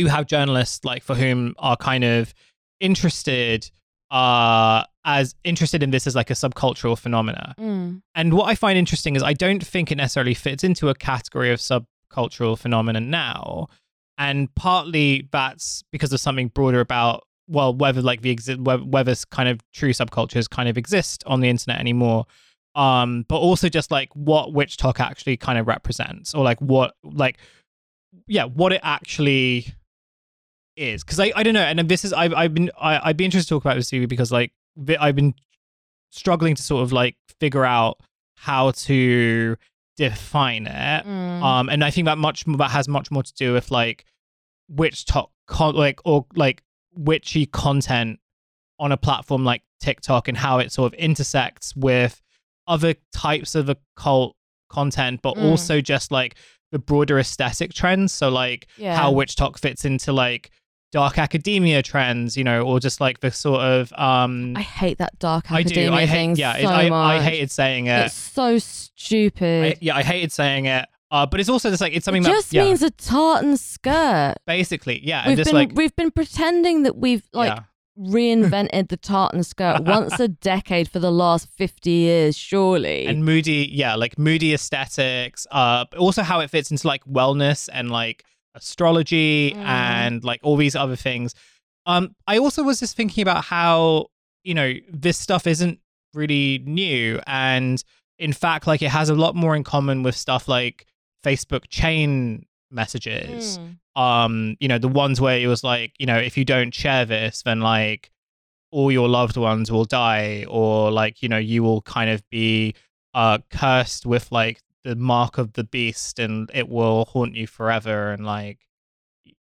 you have journalists for whom are kind of interested as interested in this as a subcultural phenomena. And what I find interesting is I don't think it necessarily fits into a category of subcultural phenomena now, and partly that's because of something broader about whether kind of true subcultures kind of exist on the internet anymore, but also just what witch talk actually kind of represents, or what it actually is. Because I don't know, and this is I'd be interested to talk about this with you, because I've been struggling to sort of figure out how to define it. And I think that has much more to do with witch talk or witchy content on a platform like TikTok, and how it sort of intersects with other types of occult content, but also just the broader aesthetic trends. So how witch talk fits into dark academia trends, or just the sort of I hate that dark academia thing I hated saying it. It's so stupid. I hated saying it. But it's also just it's something that just means a tartan skirt. Basically, yeah. We've been pretending that we've reinvented the tartan skirt once a decade for the last 50 years, surely. And moody aesthetics. Also how it fits into wellness and astrology and all these other things. I also was just thinking about how this stuff isn't really new, and in fact it has a lot more in common with stuff like Facebook chain messages, the ones where it was if you don't share this, then all your loved ones will die, or you will kind of be cursed with the mark of the beast and it will haunt you forever. And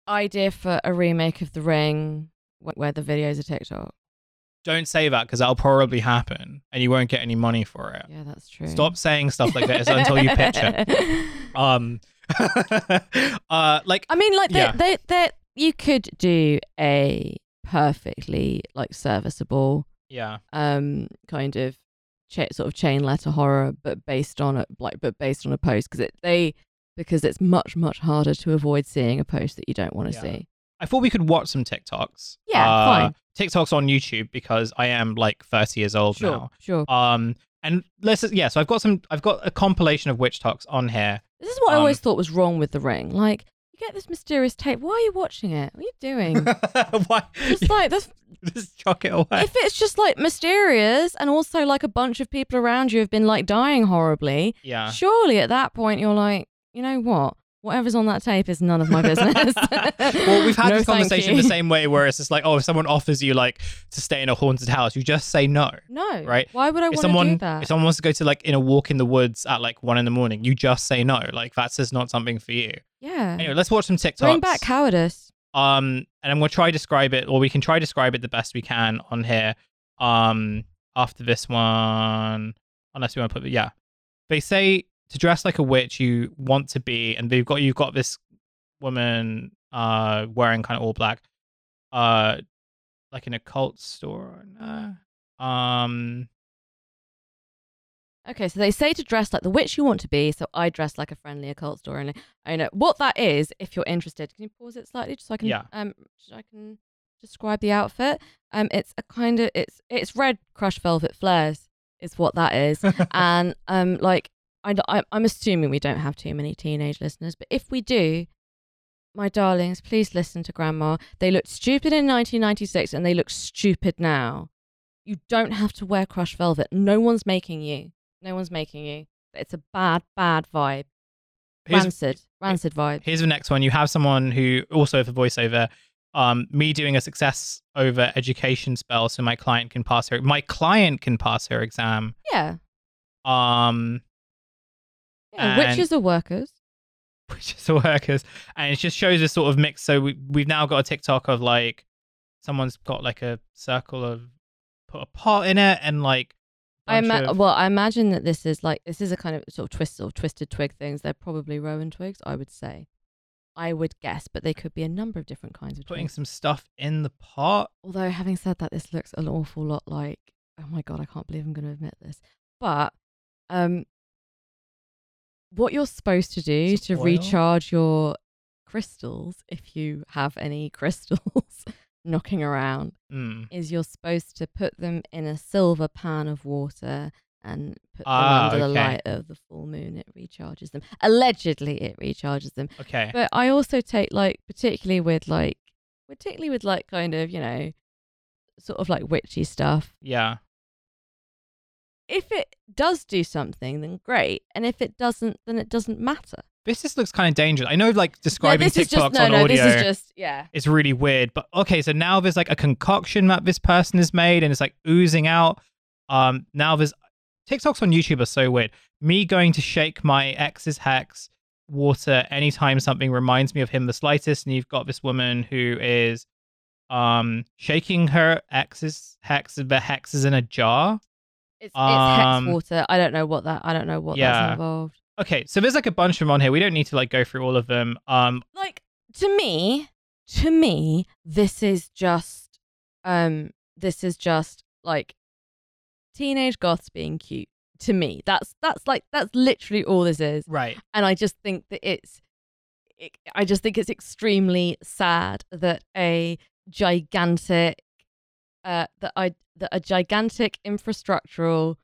idea for a remake of The Ring where the videos are TikTok. Don't say that, because that'll probably happen and you won't get any money for it. Yeah, that's true. Stop saying stuff like that until you pitch it. They you could do a perfectly serviceable kind of sort of chain letter horror, but based on a post, because it's much harder to avoid seeing a post that you don't want to see. I thought we could watch some TikToks. Yeah, fine. TikToks on YouTube because I am like 30 years old now. Sure. And let's just, so I've got a compilation of witch talks on here. This is what I always thought was wrong with The Ring. Like, you get this mysterious tape. Why are you watching it? What are you doing? Why? It's like this. Just chuck it away. If it's just like mysterious and also like a bunch of people around you have been like dying horribly. Yeah. Surely at that point you're like, you know what? Whatever's on that tape is none of my business. Well, we've had this conversation the same way where it's just like, oh, if someone offers you like to stay in a haunted house, you just say no. No. Right? Why would I want to do that? If someone wants to go to like in a walk in the woods at like 1 a.m, you just say no. Like that's just not something for you. Yeah. Anyway, let's watch some TikToks. Bring back cowardice. And I'm going to try describe it, or we can try describe it the best we can on here. After this one, unless we want to put, yeah. They say to dress like a witch you want to be, and they've got, you've got this woman wearing kind of all black, like an occult store. Okay, so they say to dress like the witch you want to be, so I dress like a friendly occult store owner. What that is, if you're interested, can you pause it slightly just so I can I can describe the outfit? It's a kind of it's red crushed velvet flares is what that is, and like I'm assuming we don't have too many teenage listeners, but if we do, my darlings, please listen to Grandma. They looked stupid in 1996, and they look stupid now. You don't have to wear crushed velvet. No one's making you. It's a bad, bad vibe. Rancid vibe. Here's the next one. You have someone who also for voiceover, me doing a success over education spell so my client can pass her exam. Yeah. Yeah, witches are workers. And it just shows this sort of mix. So we've now got a TikTok of like someone's got like a circle of put a pot in it and like I imagine that this is a kind of sort of twisted twig things. They're probably rowan twigs, I would say. I would guess, but they could be a number of different kinds of putting twigs. Some stuff in the pot. Although, having said that, this looks an awful lot like, oh my God, I can't believe I'm going to admit this. But what you're supposed to do to recharge your crystals, if you have any crystals knocking around, is you're supposed to put them in a silver pan of water and put them under the light of the full moon. It recharges them. Allegedly, it recharges them. Okay. But I also take like, particularly with like kind of, you know, sort of like witchy stuff. Yeah. If it does do something, then great. And if it doesn't, then it doesn't matter. This just looks kind of dangerous. I know, like, describing TikToks on audio is really weird. But, okay, so now there's, like, a concoction that this person has made, and it's, like, oozing out. Now there's... TikToks on YouTube are so weird. Me going to shake my ex's hex water anytime something reminds me of him the slightest, and you've got this woman who is shaking her ex's hex. The hex is in a jar. It's hex water. I don't know what that's involved. Okay, so there's like a bunch of them on here. We don't need to like go through all of them. Like to me, this is just like teenage goths being cute. To me, that's literally all this is. Right. And I just think that it's extremely sad that a gigantic infrastructural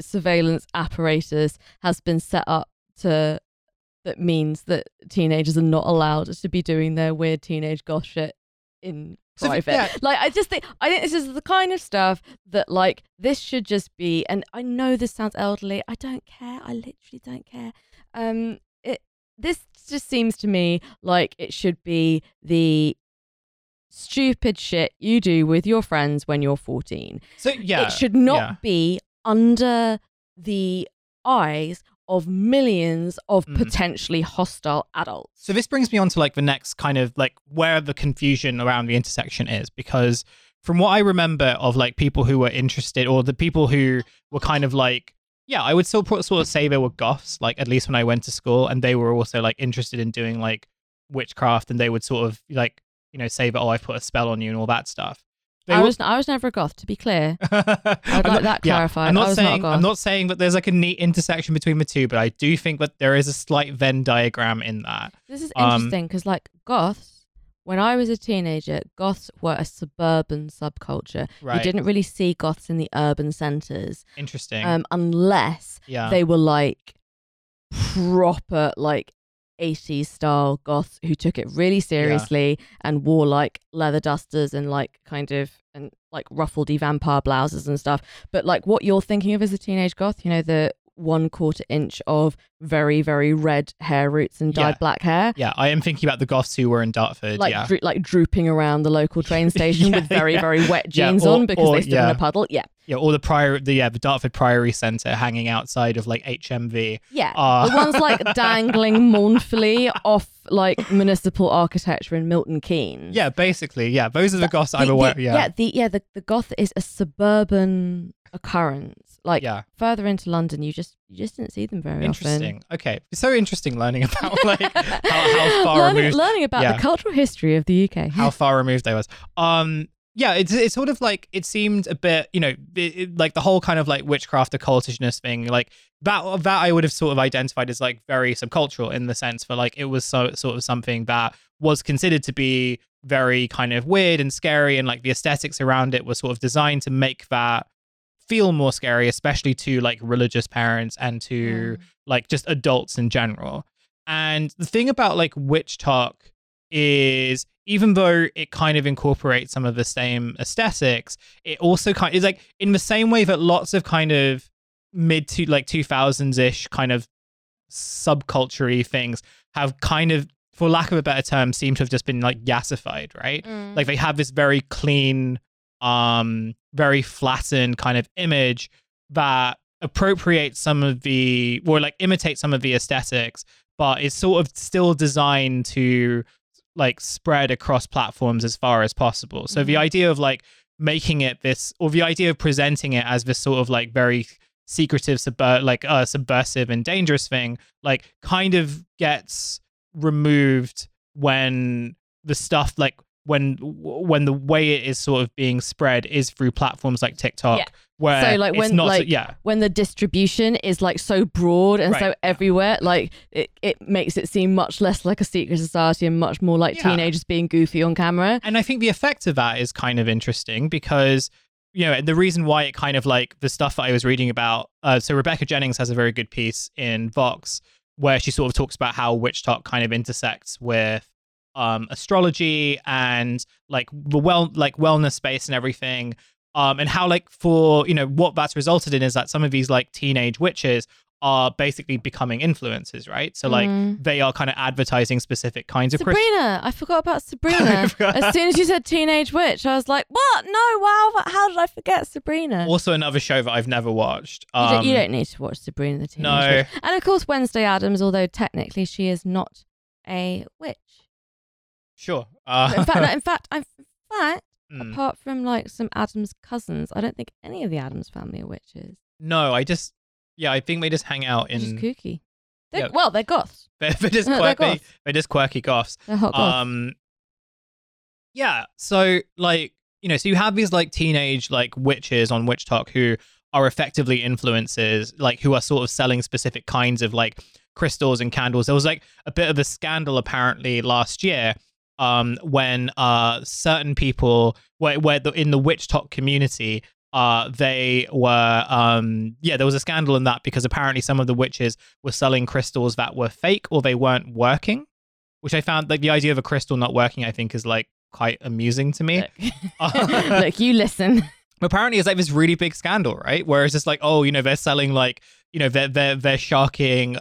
surveillance apparatus has been set up that means that teenagers are not allowed to be doing their weird teenage goth shit in private. I think this is the kind of stuff that like this should just be, and I know this sounds elderly, I don't care, I literally don't care. This just seems to me like it should be the stupid shit you do with your friends when you're 14. So yeah, it should not be under the eyes of millions of potentially hostile adults. So this brings me on to like the next kind of like where the confusion around the intersection is, because from what I remember of like people who were interested, or the people who were kind of like, yeah, I would still sort of say they were goths, like at least when I went to school, and they were also like interested in doing like witchcraft, and they would sort of like, you know, say that, oh, I've put a spell on you and all that stuff. I was never a goth, to be clear. I'd like that clarified. I'm not saying that there's like a neat intersection between the two, but I do think that there is a slight Venn diagram in that. This is interesting because like goths, when I was a teenager, goths were a suburban subculture. Right. You didn't really see goths in the urban centres. Interesting. Unless they were like proper like 80s style goths who took it really seriously and wore like leather dusters and like kind of and like ruffledy vampire blouses and stuff. But like what you're thinking of as a teenage goth, you know, the 1/4 inch of very, very red hair roots and dyed black hair. Yeah, I am thinking about the goths who were in Dartford. Like drooping around the local train station with very, very wet jeans on because they stood in a puddle. Yeah. Yeah, or the Dartford Priory Centre hanging outside of like HMV. Yeah, the ones like dangling mournfully off like municipal architecture in Milton Keynes. Yeah, basically, yeah. Those are the goths I'm aware of. The goth is a suburban occurrence. Like further into London, you just didn't see them very often. Interesting. Okay, it's so interesting learning about like how far removed. Learning about the cultural history of the UK. How far removed they was. Yeah, it's sort of like it seemed a bit, you know, like the whole kind of like witchcraft occultishness thing, like that I would have sort of identified as like very subcultural in the sense for like it was so sort of something that was considered to be very kind of weird and scary, and like the aesthetics around it were sort of designed to make that feel more scary, especially to like religious parents and to like just adults in general. And the thing about like witch talk is, even though it kind of incorporates some of the same aesthetics, it also kind of is like in the same way that lots of kind of mid to like 2000s-ish kind of subculture-y things have kind of, for lack of a better term, seem to have just been like yassified, right? Mm. Like they have this very clean, very flattened kind of image that appropriates some of the, or like imitates some of the aesthetics, but it's sort of still designed to like spread across platforms as far as possible. So the idea of like making it this, or the idea of presenting it as this sort of like very secretive, subversive and dangerous thing, like kind of gets removed when the stuff like when the way it is sort of being spread is through platforms like TikTok. Yeah. Where so like when the distribution is like so broad and so everywhere, like it makes it seem much less like a secret society and much more like teenagers being goofy on camera. And I think the effect of that is kind of interesting because, you know, the reason why it kind of like the stuff that I was reading about. So Rebecca Jennings has a very good piece in Vox where she sort of talks about how witch talk kind of intersects with astrology and like the wellness space and everything. And how like for, you know, what that's resulted in is that some of these like teenage witches are basically becoming influencers, right? So like they are kind of advertising specific kinds of... Sabrina! I forgot about Sabrina. As soon as you said teenage witch, I was like, what? No, wow, how did I forget Sabrina? Also another show that I've never watched. You don't need to watch Sabrina the Teenage Witch. And of course Wednesday Addams, although technically she is not a witch. Sure. In fact, apart from like some Addams cousins, I don't think any of the Addams family are witches. No, I think they just hang out in... They're just kooky. Well, they're goths. They're just quirky. They're just quirky goths. They're hot goths. Yeah, so like, you know, so you have these like teenage like witches on Witch Talk who are effectively influencers, like who are sort of selling specific kinds of like crystals and candles. There was like a bit of a scandal apparently last year when certain people in the witch talk community, they were there was a scandal in that because apparently some of the witches were selling crystals that were fake or they weren't working, which I found like the idea of a crystal not working I think is like quite amusing to me. Look, you listen. Apparently it's like this really big scandal, right? Where it's just like, oh, you know, they're selling like, you know, they're sharking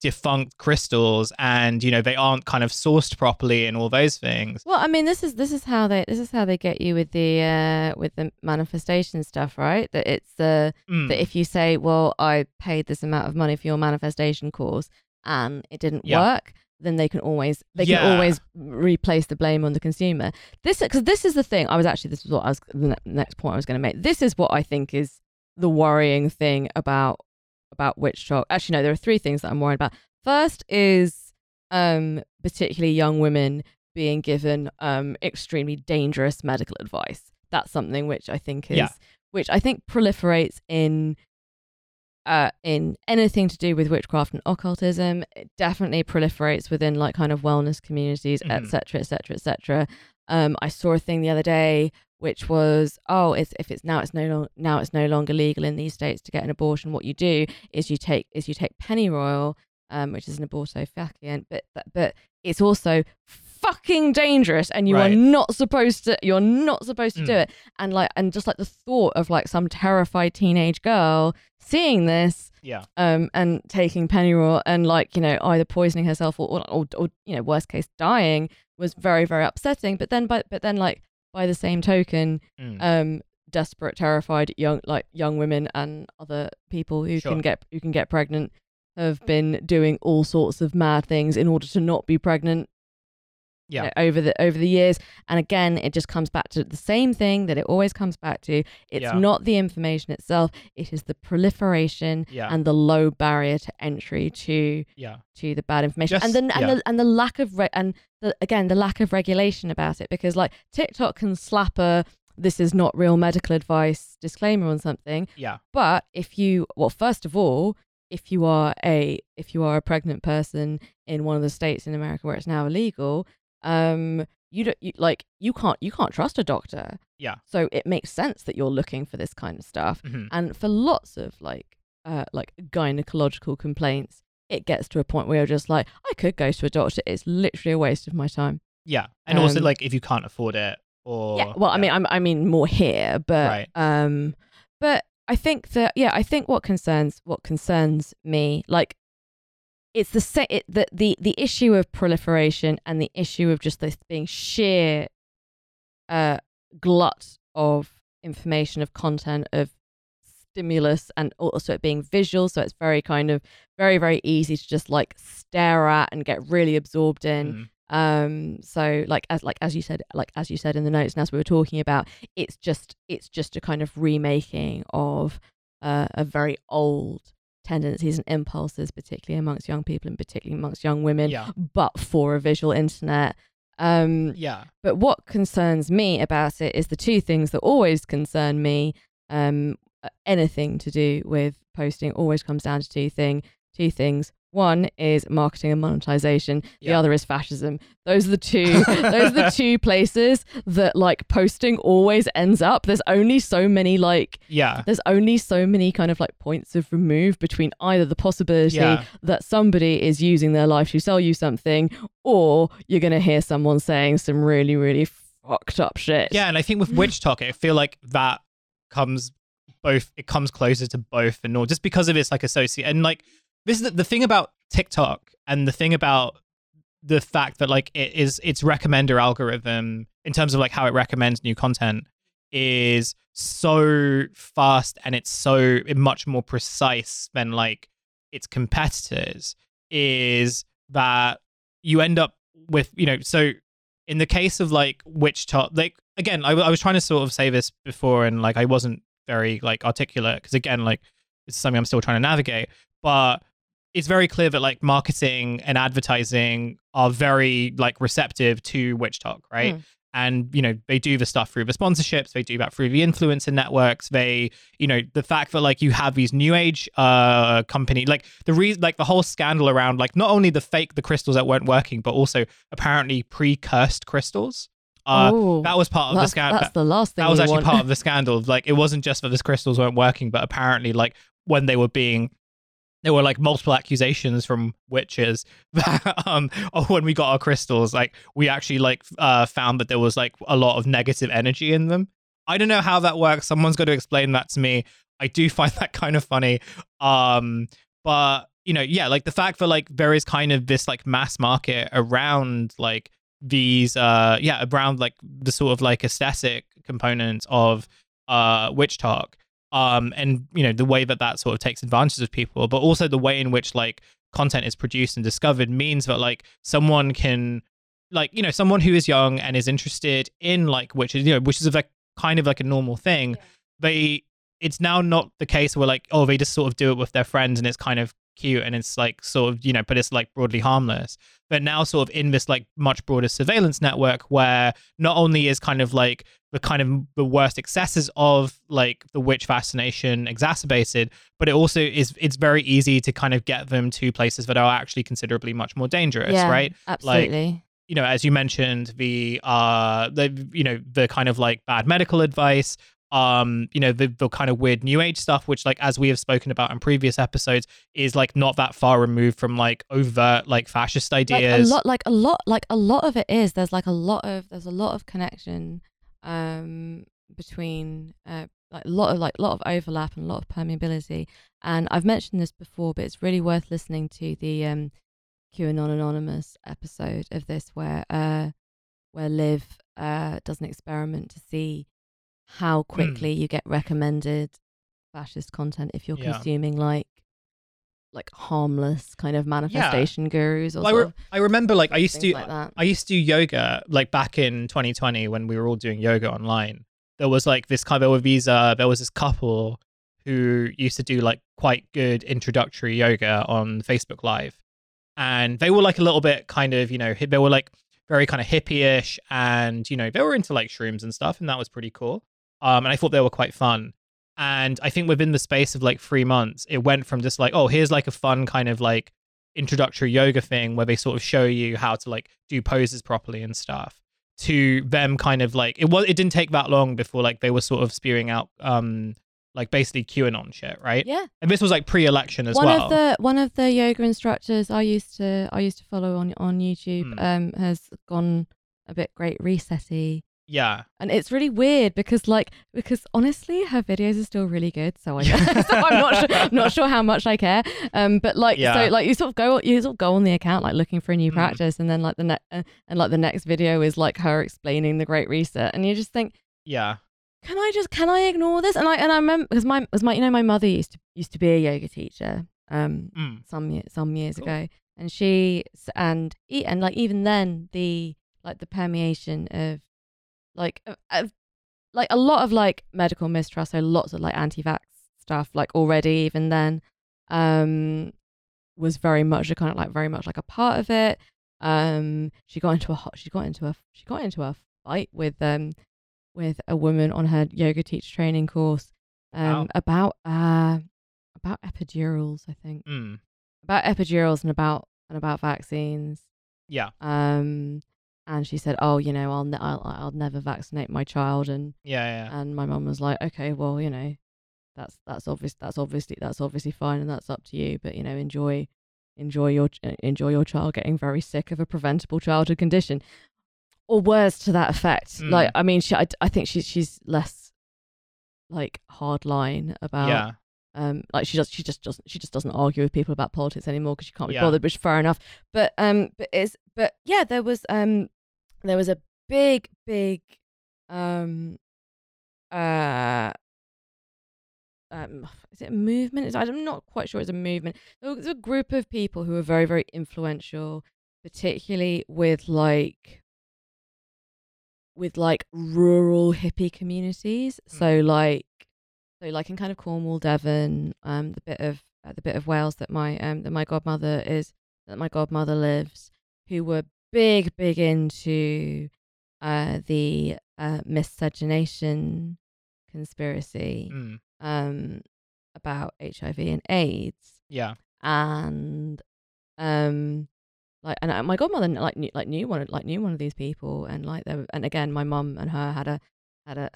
defunct crystals and, you know, they aren't kind of sourced properly and all those things. Well, I mean, this is how they get you with the manifestation stuff, right? That it's that if you say, well, I paid this amount of money for your manifestation course and it didn't work, then they can always replace the blame on the consumer. This is what I think is the worrying thing about witch talk. Actually, no, there are three things that I'm worried about. First is particularly young women being given extremely dangerous medical advice. That's something which I think is, which I think proliferates in anything to do with witchcraft and occultism. It definitely proliferates within like kind of wellness communities, etc., etc., etc. I saw a thing the other day which was, it's no longer legal in these states to get an abortion. What you do is you take pennyroyal, which is an abortifacient, but it's also fucking dangerous, and you are not supposed to. You're not supposed to do it. And just the thought of like some terrified teenage girl seeing this, and taking pennyroyal and like, you know, either poisoning herself or you know, worst case dying, was very, very upsetting. But then by the same token, desperate, terrified young women and other people who can get pregnant have been doing all sorts of mad things in order to not be pregnant. Yeah, you know, over the years. And again, it just comes back to the same thing that it always comes back to. It's not the information itself, it is the proliferation and the low barrier to entry to the bad information. And the lack of regulation about it, because like TikTok can slap a "this is not real medical advice" disclaimer on something. Yeah. But if you are a pregnant person in one of the states in America where it's now illegal, you can't trust a doctor. Yeah. So it makes sense that you're looking for this kind of stuff. Mm-hmm. And for lots of like gynecological complaints, it gets to a point where you're just like, I could go to a doctor. It's literally a waste of my time. Yeah. And also like if you can't afford it or I mean more here, but I think that what concerns me, like, it's the issue of proliferation and the issue of just this being sheer glut of information, of content, of stimulus, and also it being visual, so it's very kind of very, very easy to just like stare at and get really absorbed in. So as you said in the notes, and as we were talking about, it's just a kind of remaking of a very old tendencies and impulses, particularly amongst young people and particularly amongst young women, but for a visual internet. But what concerns me about it is the two things that always concern me. Anything to do with posting always comes down to two things. One is marketing and monetization. The other is fascism. Those are the two places that like posting always ends up. There's only so many kind of like points of remove between either the possibility that somebody is using their life to sell you something, or you're going to hear someone saying some really, really fucked up shit. Yeah, and I think with witch talk, I feel like that comes both. It comes closer to both and all, just because of its like associate and like. This is the thing about TikTok and the thing about the fact that like its recommender algorithm in terms of like how it recommends new content is so fast, and it's so much more precise than like its competitors, is that you end up with, you know, so in the case of like witch talk, like again, I was trying to sort of say this before and like I wasn't very like articulate because again, like it's something I'm still trying to navigate, but it's very clear that like marketing and advertising are very like receptive to witch talk, right? And, you know, they do the stuff through the sponsorships, they do that through the influencer networks, they, you know, the fact that like you have these new age company, like the whole scandal around like not only the crystals that weren't working, but also apparently pre-cursed crystals. That was part of the scandal. That's the last thing. That was actually part of the scandal. Like, it wasn't just that the crystals weren't working, but apparently like when they were being... There were like multiple accusations from witches that when we got our crystals, like we actually like found that there was like a lot of negative energy in them. I don't know how that works. Someone's got to explain that to me. I do find that kind of funny. But, you know, yeah, like the fact that like there is kind of this like mass market around like these, around like the sort of like aesthetic components of witch talk. And, you know, the way that that sort of takes advantage of people, but also the way in which like content is produced and discovered means that like someone can like, you know, someone who is young and is interested in like witches, you know, which is like kind of like a normal thing. It's now not the case where like, oh, they just sort of do it with their friends and it's kind of cute and it's like sort of, you know, but it's like broadly harmless. But now sort of in this like much broader surveillance network where not only is kind of like the kind of the worst excesses of like the witch fascination exacerbated, but it also is, it's very easy to kind of get them to places that are actually considerably much more dangerous, right? Absolutely. Like, you know, as you mentioned, the you know, the kind of like bad medical advice, you know, the kind of weird new age stuff, which like, as we have spoken about in previous episodes, is like not that far removed from like overt like fascist ideas. There's a lot of connection between a lot of overlap and a lot of permeability. And I've mentioned this before, but it's really worth listening to the QAnon Anonymous episode of this, where Liv does an experiment to see how quickly you get recommended fascist content if you're consuming like harmless kind of manifestation gurus or well, I remember like I used to do yoga like back in 2020 when we were all doing yoga online. There was like this kind of there was this couple who used to do like quite good introductory yoga on Facebook Live, and they were like a little bit kind of, you know, they were like very kind of hippie-ish, and, you know, they were into like shrooms and stuff, and that was pretty cool. And I thought they were quite fun. And I think within the space of like 3 months, it went from just like, oh, here's like a fun kind of like introductory yoga thing where they sort of show you how to like do poses properly and stuff, to them kind of like, it didn't take that long before like they were sort of spewing out like basically QAnon shit, right? Yeah. And this was like pre-election as well. One of the yoga instructors I used to follow on YouTube has gone a bit great reset-y. Yeah. And it's really weird because honestly her videos are still really good, so I so I'm not sure how much I care. But like so like you sort of go on the account like looking for a new practice, and then like the next video is like her explaining the Great Reset, and you just think, yeah, Can I ignore this? And I remember because my mother used to be a yoga teacher some years ago, and she like even then the permeation of like a lot of like medical mistrust, so lots of like anti-vax stuff like already even then was very much a part of it. She got into a fight with a woman on her yoga teacher training course about epidurals, I think. About epidurals and about vaccines. Yeah. And she said, "Oh, you know, I'll never vaccinate my child." And yeah. And my mum was like, "Okay, well, you know, that's obviously fine, and that's up to you, but you know, enjoy your child getting very sick of a preventable childhood condition." Or words to that effect. Like, I mean, I think she's less like hardline about. Yeah. Like she just doesn't argue with people about politics anymore because she can't be bothered, which is fair enough. But there was a big is it a movement? I'm not quite sure it's a movement. There was a group of people who were very, very influential, particularly with rural hippie communities, so in kind of Cornwall, Devon, the bit of Wales that my godmother lives, who were big into the miscegenation conspiracy about HIV and AIDS, and my godmother knew one of these people, and like there, and again my mum and her had an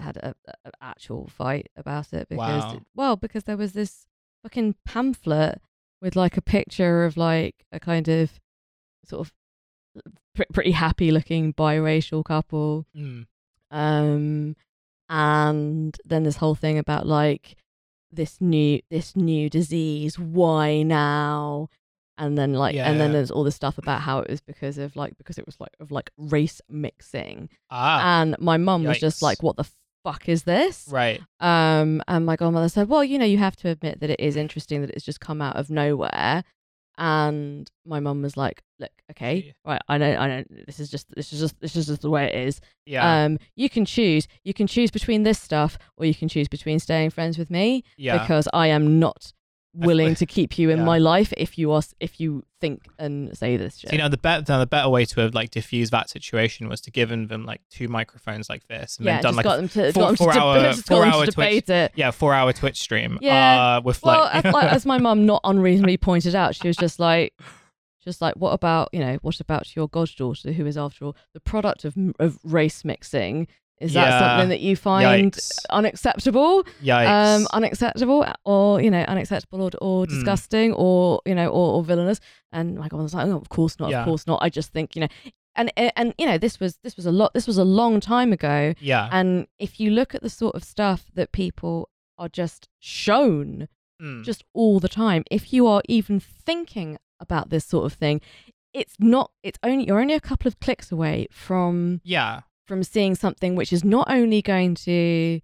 actual fight about it because there was this fucking pamphlet with like a picture of like a kind of sort of pretty happy looking biracial couple, and then this whole thing about like this new disease, why now? And then then there's all this stuff about how it was because it was race mixing. And my mum was just like, "What the fuck is this?" Right. And my godmother said, "Well, you know, you have to admit that it is interesting that it's just come out of nowhere." And my mum was like, "Look, okay, right, I know. This is just the way it is. Yeah. You can choose between this stuff, or you can choose between staying friends with me because I am not willing to keep you in my life if you think and say this shit. So, you know, the better way to have like diffuse that situation was to give them like two microphones like this, and then done like a 4 hour Twitch, yeah, 4 hour Twitch stream. Yeah, with like, well, as my mum not unreasonably pointed out, she was just like, what about your goddaughter, who is after all the product of race mixing? Is that something that you find unacceptable? Yikes. Unacceptable, or unacceptable, or disgusting, or or villainous? And my God, I was like, oh, of course not, of course not. I just think, and this was a lot. This was a long time ago. Yeah. And if you look at the sort of stuff that people are just shown, just all the time, if you are even thinking about this sort of thing, it's not. You're only a couple of clicks away from from seeing something which is not only going to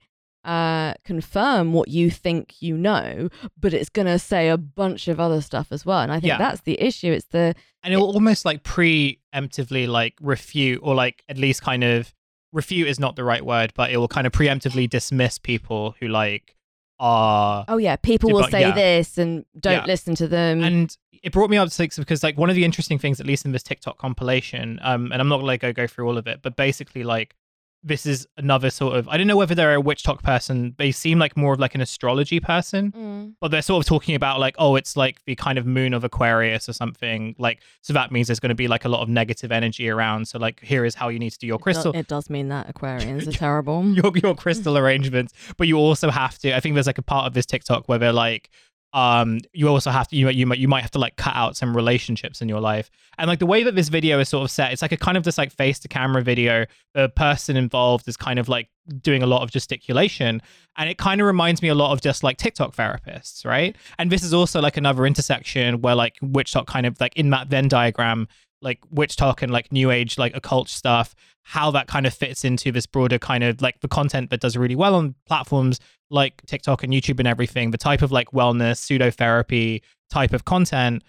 confirm what you think you know, but it's going to say a bunch of other stuff as well. And I think that's the issue. It's and it will almost like preemptively like refute, or like at least kind of refute is not the right word, but it will kind of preemptively dismiss people who like are. Oh yeah, people will say this and don't listen to them. And it brought me up to six because like one of the interesting things, at least in this TikTok compilation, and I'm not going to go through all of it, but basically like this is another sort of, I don't know whether they're a witch talk person. They seem like more of like an astrology person, but they're sort of talking about like, oh, it's like the kind of moon of Aquarius or something, like, so that means there's going to be like a lot of negative energy around. So like, here is how you need to do your crystal. It does mean that Aquarians are terrible. Your crystal arrangements, but you also have to, I think there's like a part of this TikTok where they're like, you also have to, you might have to like cut out some relationships in your life. And like the way that this video is sort of set, it's like a kind of this like face to camera video. The person involved is kind of like doing a lot of gesticulation, and it kind of reminds me a lot of just like TikTok therapists, right? And this is also like another intersection where like witch talk kind of like in that Venn diagram, like witch talk and like new age, like occult stuff, how that kind of fits into this broader kind of like the content that does really well on platforms like TikTok and YouTube and everything, the type of like wellness, pseudo therapy type of content,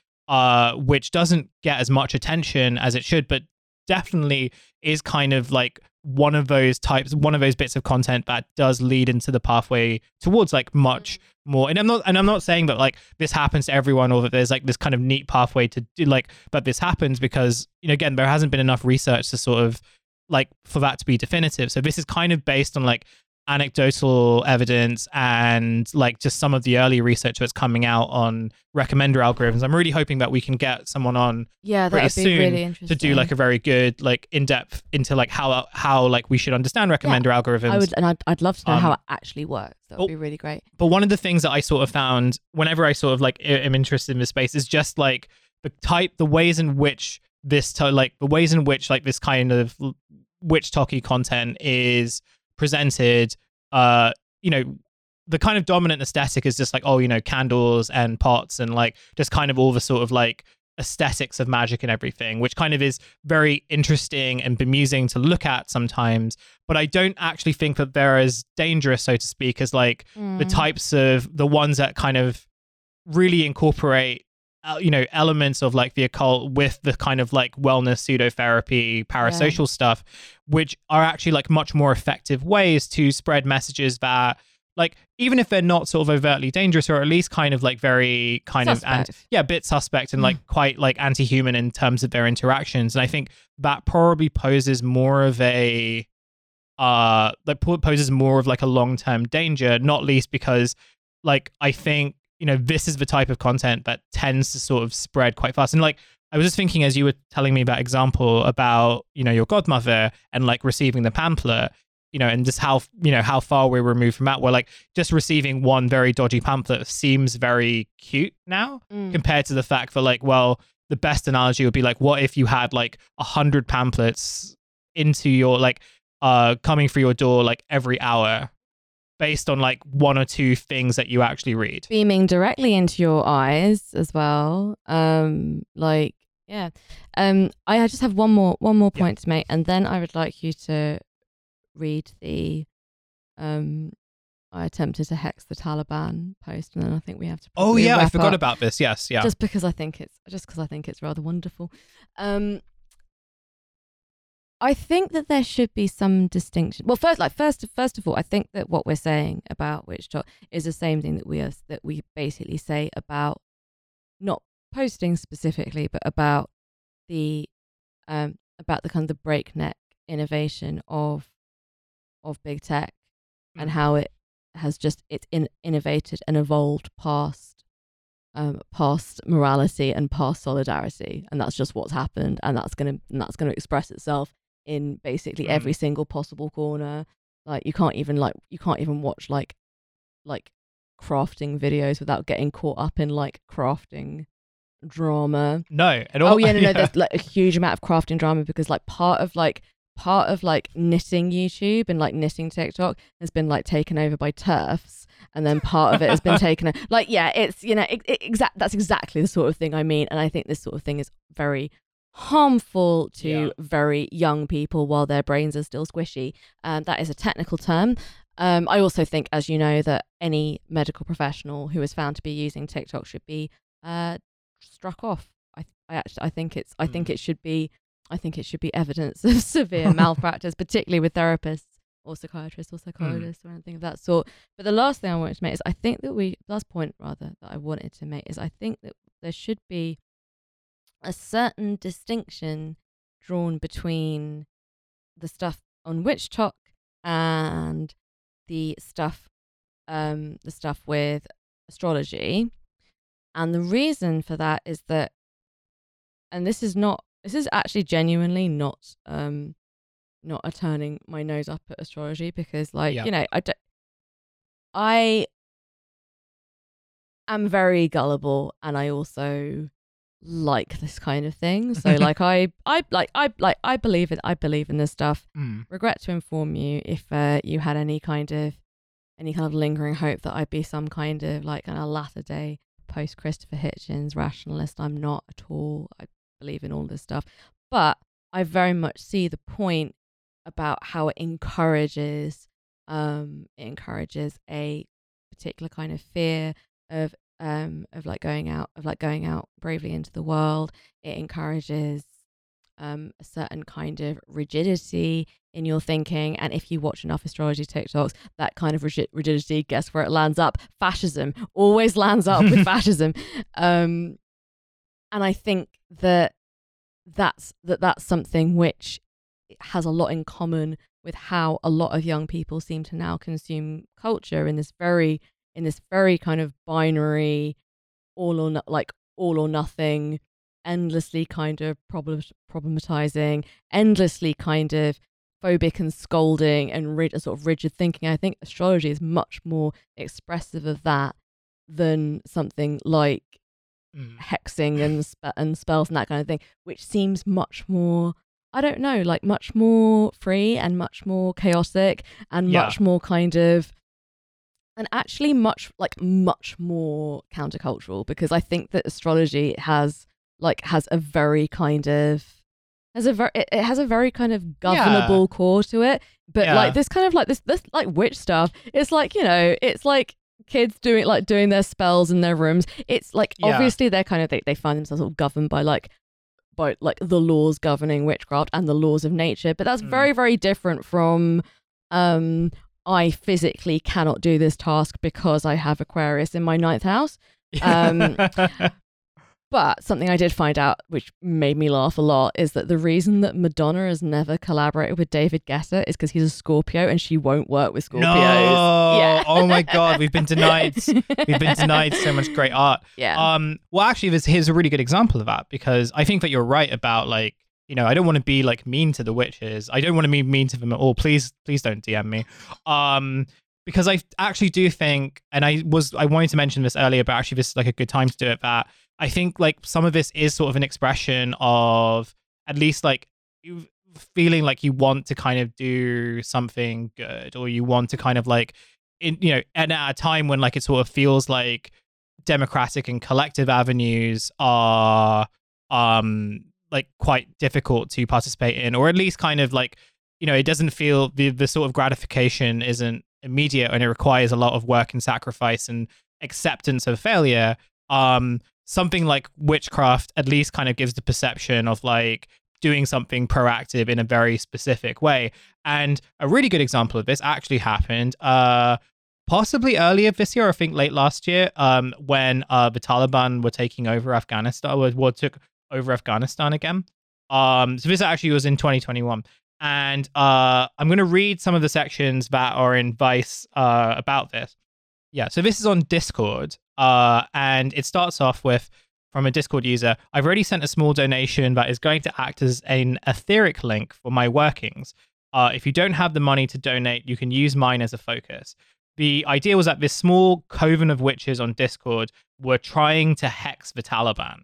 which doesn't get as much attention as it should, but definitely is kind of like one of those bits of content that does lead into the pathway towards like much more. And I'm not saying that like this happens to everyone, or that there's like this kind of neat pathway to do like, but this happens because, again, there hasn't been enough research to sort of like for that to be definitive. So this is kind of based on like anecdotal evidence and like just some of the early research that's coming out on recommender algorithms. I'm really hoping that we can get someone on pretty soon really interesting to do like a very good like in-depth into like how like we should understand recommender algorithms. I'd love to know how it actually works. That would be really great. But one of the things that I sort of found whenever I sort of like am interested in this space is just like the ways in which this kind of witch talky content is presented. The kind of dominant aesthetic is just like, oh, candles and pots and like just kind of all the sort of like aesthetics of magic and everything, which kind of is very interesting and bemusing to look at sometimes. But I don't actually think that they're as dangerous, so to speak, as like the types of the ones that kind of really incorporate elements of like the occult with the kind of like wellness, pseudotherapy, parasocial stuff, which are actually like much more effective ways to spread messages that like, even if they're not sort of overtly dangerous, or at least kind of like very kind suspect. Of bit suspect and like quite like anti-human in terms of their interactions. And I think that probably poses more of a long-term danger, not least because like I think this is the type of content that tends to sort of spread quite fast. And like, I was just thinking as you were telling me that example about, your godmother and like receiving the pamphlet, and just how, how far we're removed from that, where like just receiving one very dodgy pamphlet seems very cute now compared to the fact that like, well, the best analogy would be like, what if you had like 100 pamphlets into your like, coming through your door, like every hour, based on like one or two things that you actually read, beaming directly into your eyes as well. I just have one more point to make, and then I would like you to read the I attempted to hex the Taliban post, and then I think we have to I forgot about this. Yes, yeah. Just because I think it's rather wonderful. I think that there should be some distinction. Well, first of all, I think that what we're saying about witch talk is the same thing that we basically say about not posting specifically, but about the kind of the breakneck innovation of big tech and how it has just innovated and evolved past morality and past solidarity, and that's just what's happened, and that's gonna express itself in basically every single possible corner. Like you can't even watch like crafting videos without getting caught up in like crafting drama. No, at all. Oh yeah, no. There's like a huge amount of crafting drama because like part of knitting YouTube and like knitting TikTok has been like taken over by TERFs, and then part of it has been taken over. Like, yeah, it's, you know, that's exactly the sort of thing I mean. And I think this sort of thing is very harmful to very young people while their brains are still squishy. That is a technical term. I also think, as you know, that any medical professional who is found to be using TikTok should be struck off. I think it should be evidence of severe malpractice, particularly with therapists or psychiatrists or psychologists or anything of that sort. But the last thing I wanted to make is I think that there should be a certain distinction drawn between the stuff on Witch Talk and the stuff with astrology. And the reason for that is that, and this is actually genuinely not a turning my nose up at astrology, because you know, I am very gullible, and I also like this kind of thing. So like I believe it. I believe in this stuff. Regret to inform you if you had any kind of lingering hope that I'd be some kind of like a latter day post Christopher Hitchens rationalist. I'm not at all. I believe in all this stuff, but I very much see the point about how it encourages a particular kind of fear of going out bravely into the world. It encourages a certain kind of rigidity in your thinking, and if you watch enough astrology TikToks, that kind of rigidity, guess where it lands up? Fascism. Always lands up with fascism. And I think that's something which has a lot in common with how a lot of young people seem to now consume culture in this very kind of binary, all or nothing, endlessly kind of problematizing, endlessly kind of phobic and scolding and sort of rigid thinking. I think astrology is much more expressive of that than something like hexing and spells and that kind of thing, which seems much more, I don't know, like much more free and much more chaotic and much more kind of, and actually much more countercultural, because I think that astrology has a very kind of governable core to it, but like this kind of like this like witch stuff, it's like, you know, it's like kids doing their spells in their rooms. It's like obviously they're kind of they find themselves all governed by the laws governing witchcraft and the laws of nature, but that's very, very different from I physically cannot do this task because I have Aquarius in my 9th house. But something I did find out, which made me laugh a lot, is that the reason that Madonna has never collaborated with David Guetta is because he's a Scorpio and she won't work with Scorpios. No! Yeah. Oh my God, we've been denied so much great art. Yeah. Well, actually, here's a really good example of that, because I think that you're right about, like, you know, I don't want to be like mean to the witches. I don't want to be mean to them at all. Please don't DM me. Because I actually do think, and I wanted to mention this earlier, but actually this is like a good time to do it, that I think like some of this is sort of an expression of at least like you feeling like you want to kind of do something good, or you want to kind of like, in, you know, and at a time when like it sort of feels like democratic and collective avenues are like quite difficult to participate in, or at least kind of like, you know, it doesn't feel the sort of gratification isn't immediate, and it requires a lot of work and sacrifice and acceptance of failure. Something like witchcraft at least kind of gives the perception of like doing something proactive in a very specific way. And a really good example of this actually happened possibly earlier this year, I think late last year, when the Taliban were taking over Afghanistan, or took over Afghanistan again. So this actually was in 2021. And I'm going to read some of the sections that are in Vice about this. Yeah, so this is on Discord, and it starts off with, from a Discord user, "I've already sent a small donation that is going to act as an etheric link for my workings. If you don't have the money to donate, you can use mine as a focus." The idea was that this small coven of witches on Discord were trying to hex the Taliban.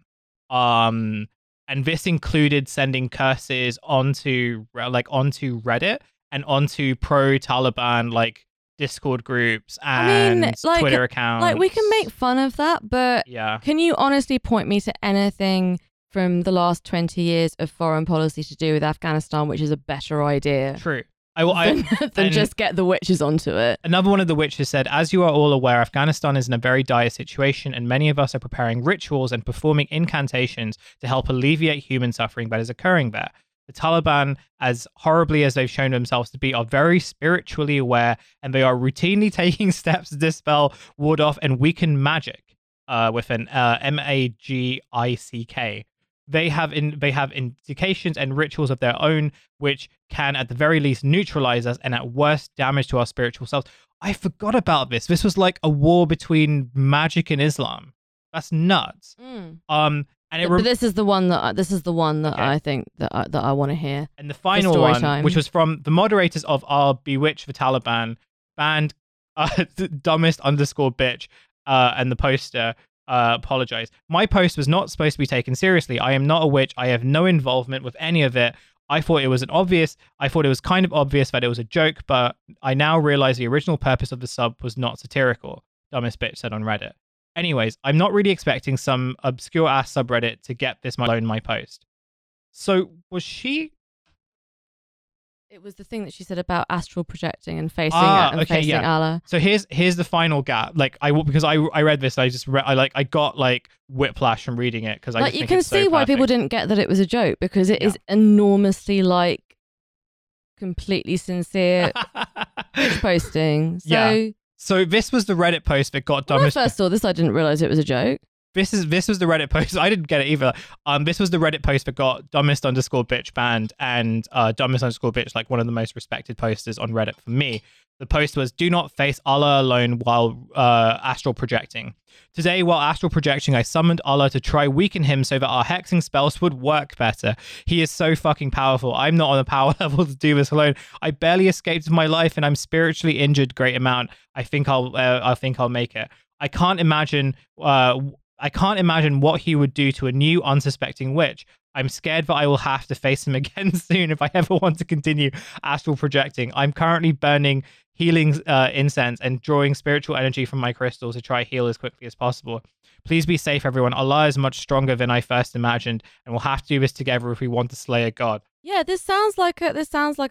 And this included sending curses onto Reddit and onto pro-Taliban, Discord groups and Twitter accounts. We can make fun of that, but yeah. Can you honestly point me to anything from the last 20 years of foreign policy to do with Afghanistan, which is a better idea? True. Than just get the witches onto it. Another one of the witches said, "As you are all aware, Afghanistan is in a very dire situation, and many of us are preparing rituals and performing incantations to help alleviate human suffering that is occurring there. The Taliban, as horribly as they've shown themselves to be, are very spiritually aware, and they are routinely taking steps to dispel, ward off, and weaken magic," with an M-A-G-I-C-K. They have indications and rituals of their own, which can at the very least neutralize us and at worst damage to our spiritual selves." I forgot about this. This was like a war between magic and Islam. That's nuts. Mm. But this is the one that I think that I want to hear. And the final one, which was from the moderators of our Bewitch the Taliban band, dumbest_bitch, and the poster, apologize. "My post was not supposed to be taken seriously. I am not a witch. I have no involvement with any of it. I thought it was kind of obvious that it was a joke, but I now realize the original purpose of the sub was not satirical," dumbest bitch said on Reddit. "Anyways, I'm not really expecting some obscure ass subreddit to get this alone my post." So was she? It was the thing that she said about astral projecting and facing Allah. So here's the final gap. Because I read this, I got whiplash from reading it because you can see why people didn't get that it was a joke, because it is enormously completely sincere posting. So yeah. So this was the Reddit post that got done. When I first saw this, I didn't realize it was a joke. This was the Reddit post. I didn't get it either. This was the Reddit post that got dumbest_bitch banned, and dumbest_bitch, one of the most respected posters on Reddit for me. The post was, "Do not face Allah alone while astral projecting. Today, while astral projecting, I summoned Allah to try weaken him so that our hexing spells would work better. He is so fucking powerful. I'm not on a power level to do this alone. I barely escaped my life, and I'm spiritually injured great amount. I think I'll make it. I can't imagine what he would do to a new unsuspecting witch. I'm scared that I will have to face him again soon if I ever want to continue astral projecting. I'm currently burning healing incense and drawing spiritual energy from my crystals to try heal as quickly as possible. Please be safe, everyone. Allah is much stronger than I first imagined, and we'll have to do this together if we want to slay a god." Yeah, this sounds like a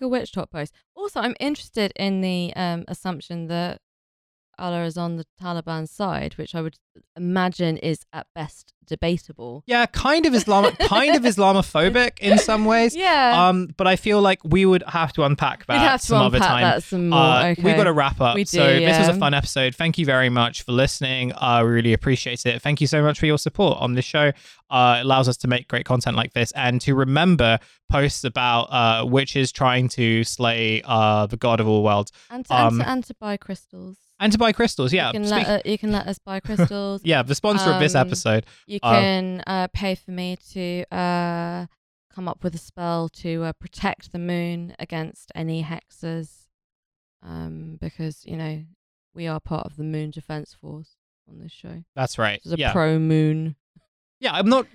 witch talk post. Also, I'm interested in the assumption that Allah is on the Taliban side, which I would imagine is at best debatable. Yeah, kind of Islamophobic in some ways. Yeah. But I feel like we would have to unpack that some other time. Okay. We've got to wrap up. This was a fun episode. Thank you very much for listening. I really appreciate it. Thank you so much for your support on this show. It allows us to make great content like this, and to remember posts about witches trying to slay the god of all worlds. And to buy crystals. And to buy crystals, yeah. You can let us buy crystals. Yeah, the sponsor of this episode. You can pay for me to come up with a spell to protect the moon against any hexes, because, we are part of the Moon Defense Force on this show. That's right. It's a pro-moon. Yeah, I wasn't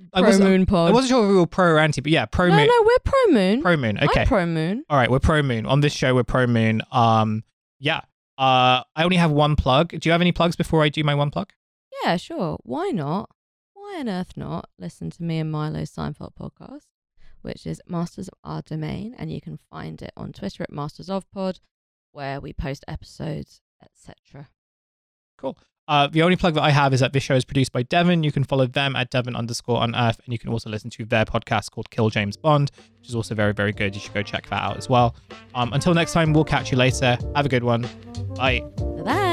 sure if we were pro or anti, but yeah, pro-moon. No, we're pro-moon. Pro-moon, okay. I'm pro-moon. All right, we're pro-moon. On this show, we're pro-moon. Yeah. I only have one plug. Do you have any plugs before I do my one plug? Yeah, sure. Why not? Why on earth not? Listen to me and Milo's Seinfeld podcast, which is Masters of Our Domain, and you can find it on Twitter @MastersOfPod, where we post episodes, etc. Cool. The only plug that I have is that this show is produced by Devon. You can follow them at Devon_on Earth, and you can also listen to their podcast called Kill James Bond, which is also very, very good. You should go check that out as well. Until next time, we'll catch you later. Have a good one. Bye. Bye-bye.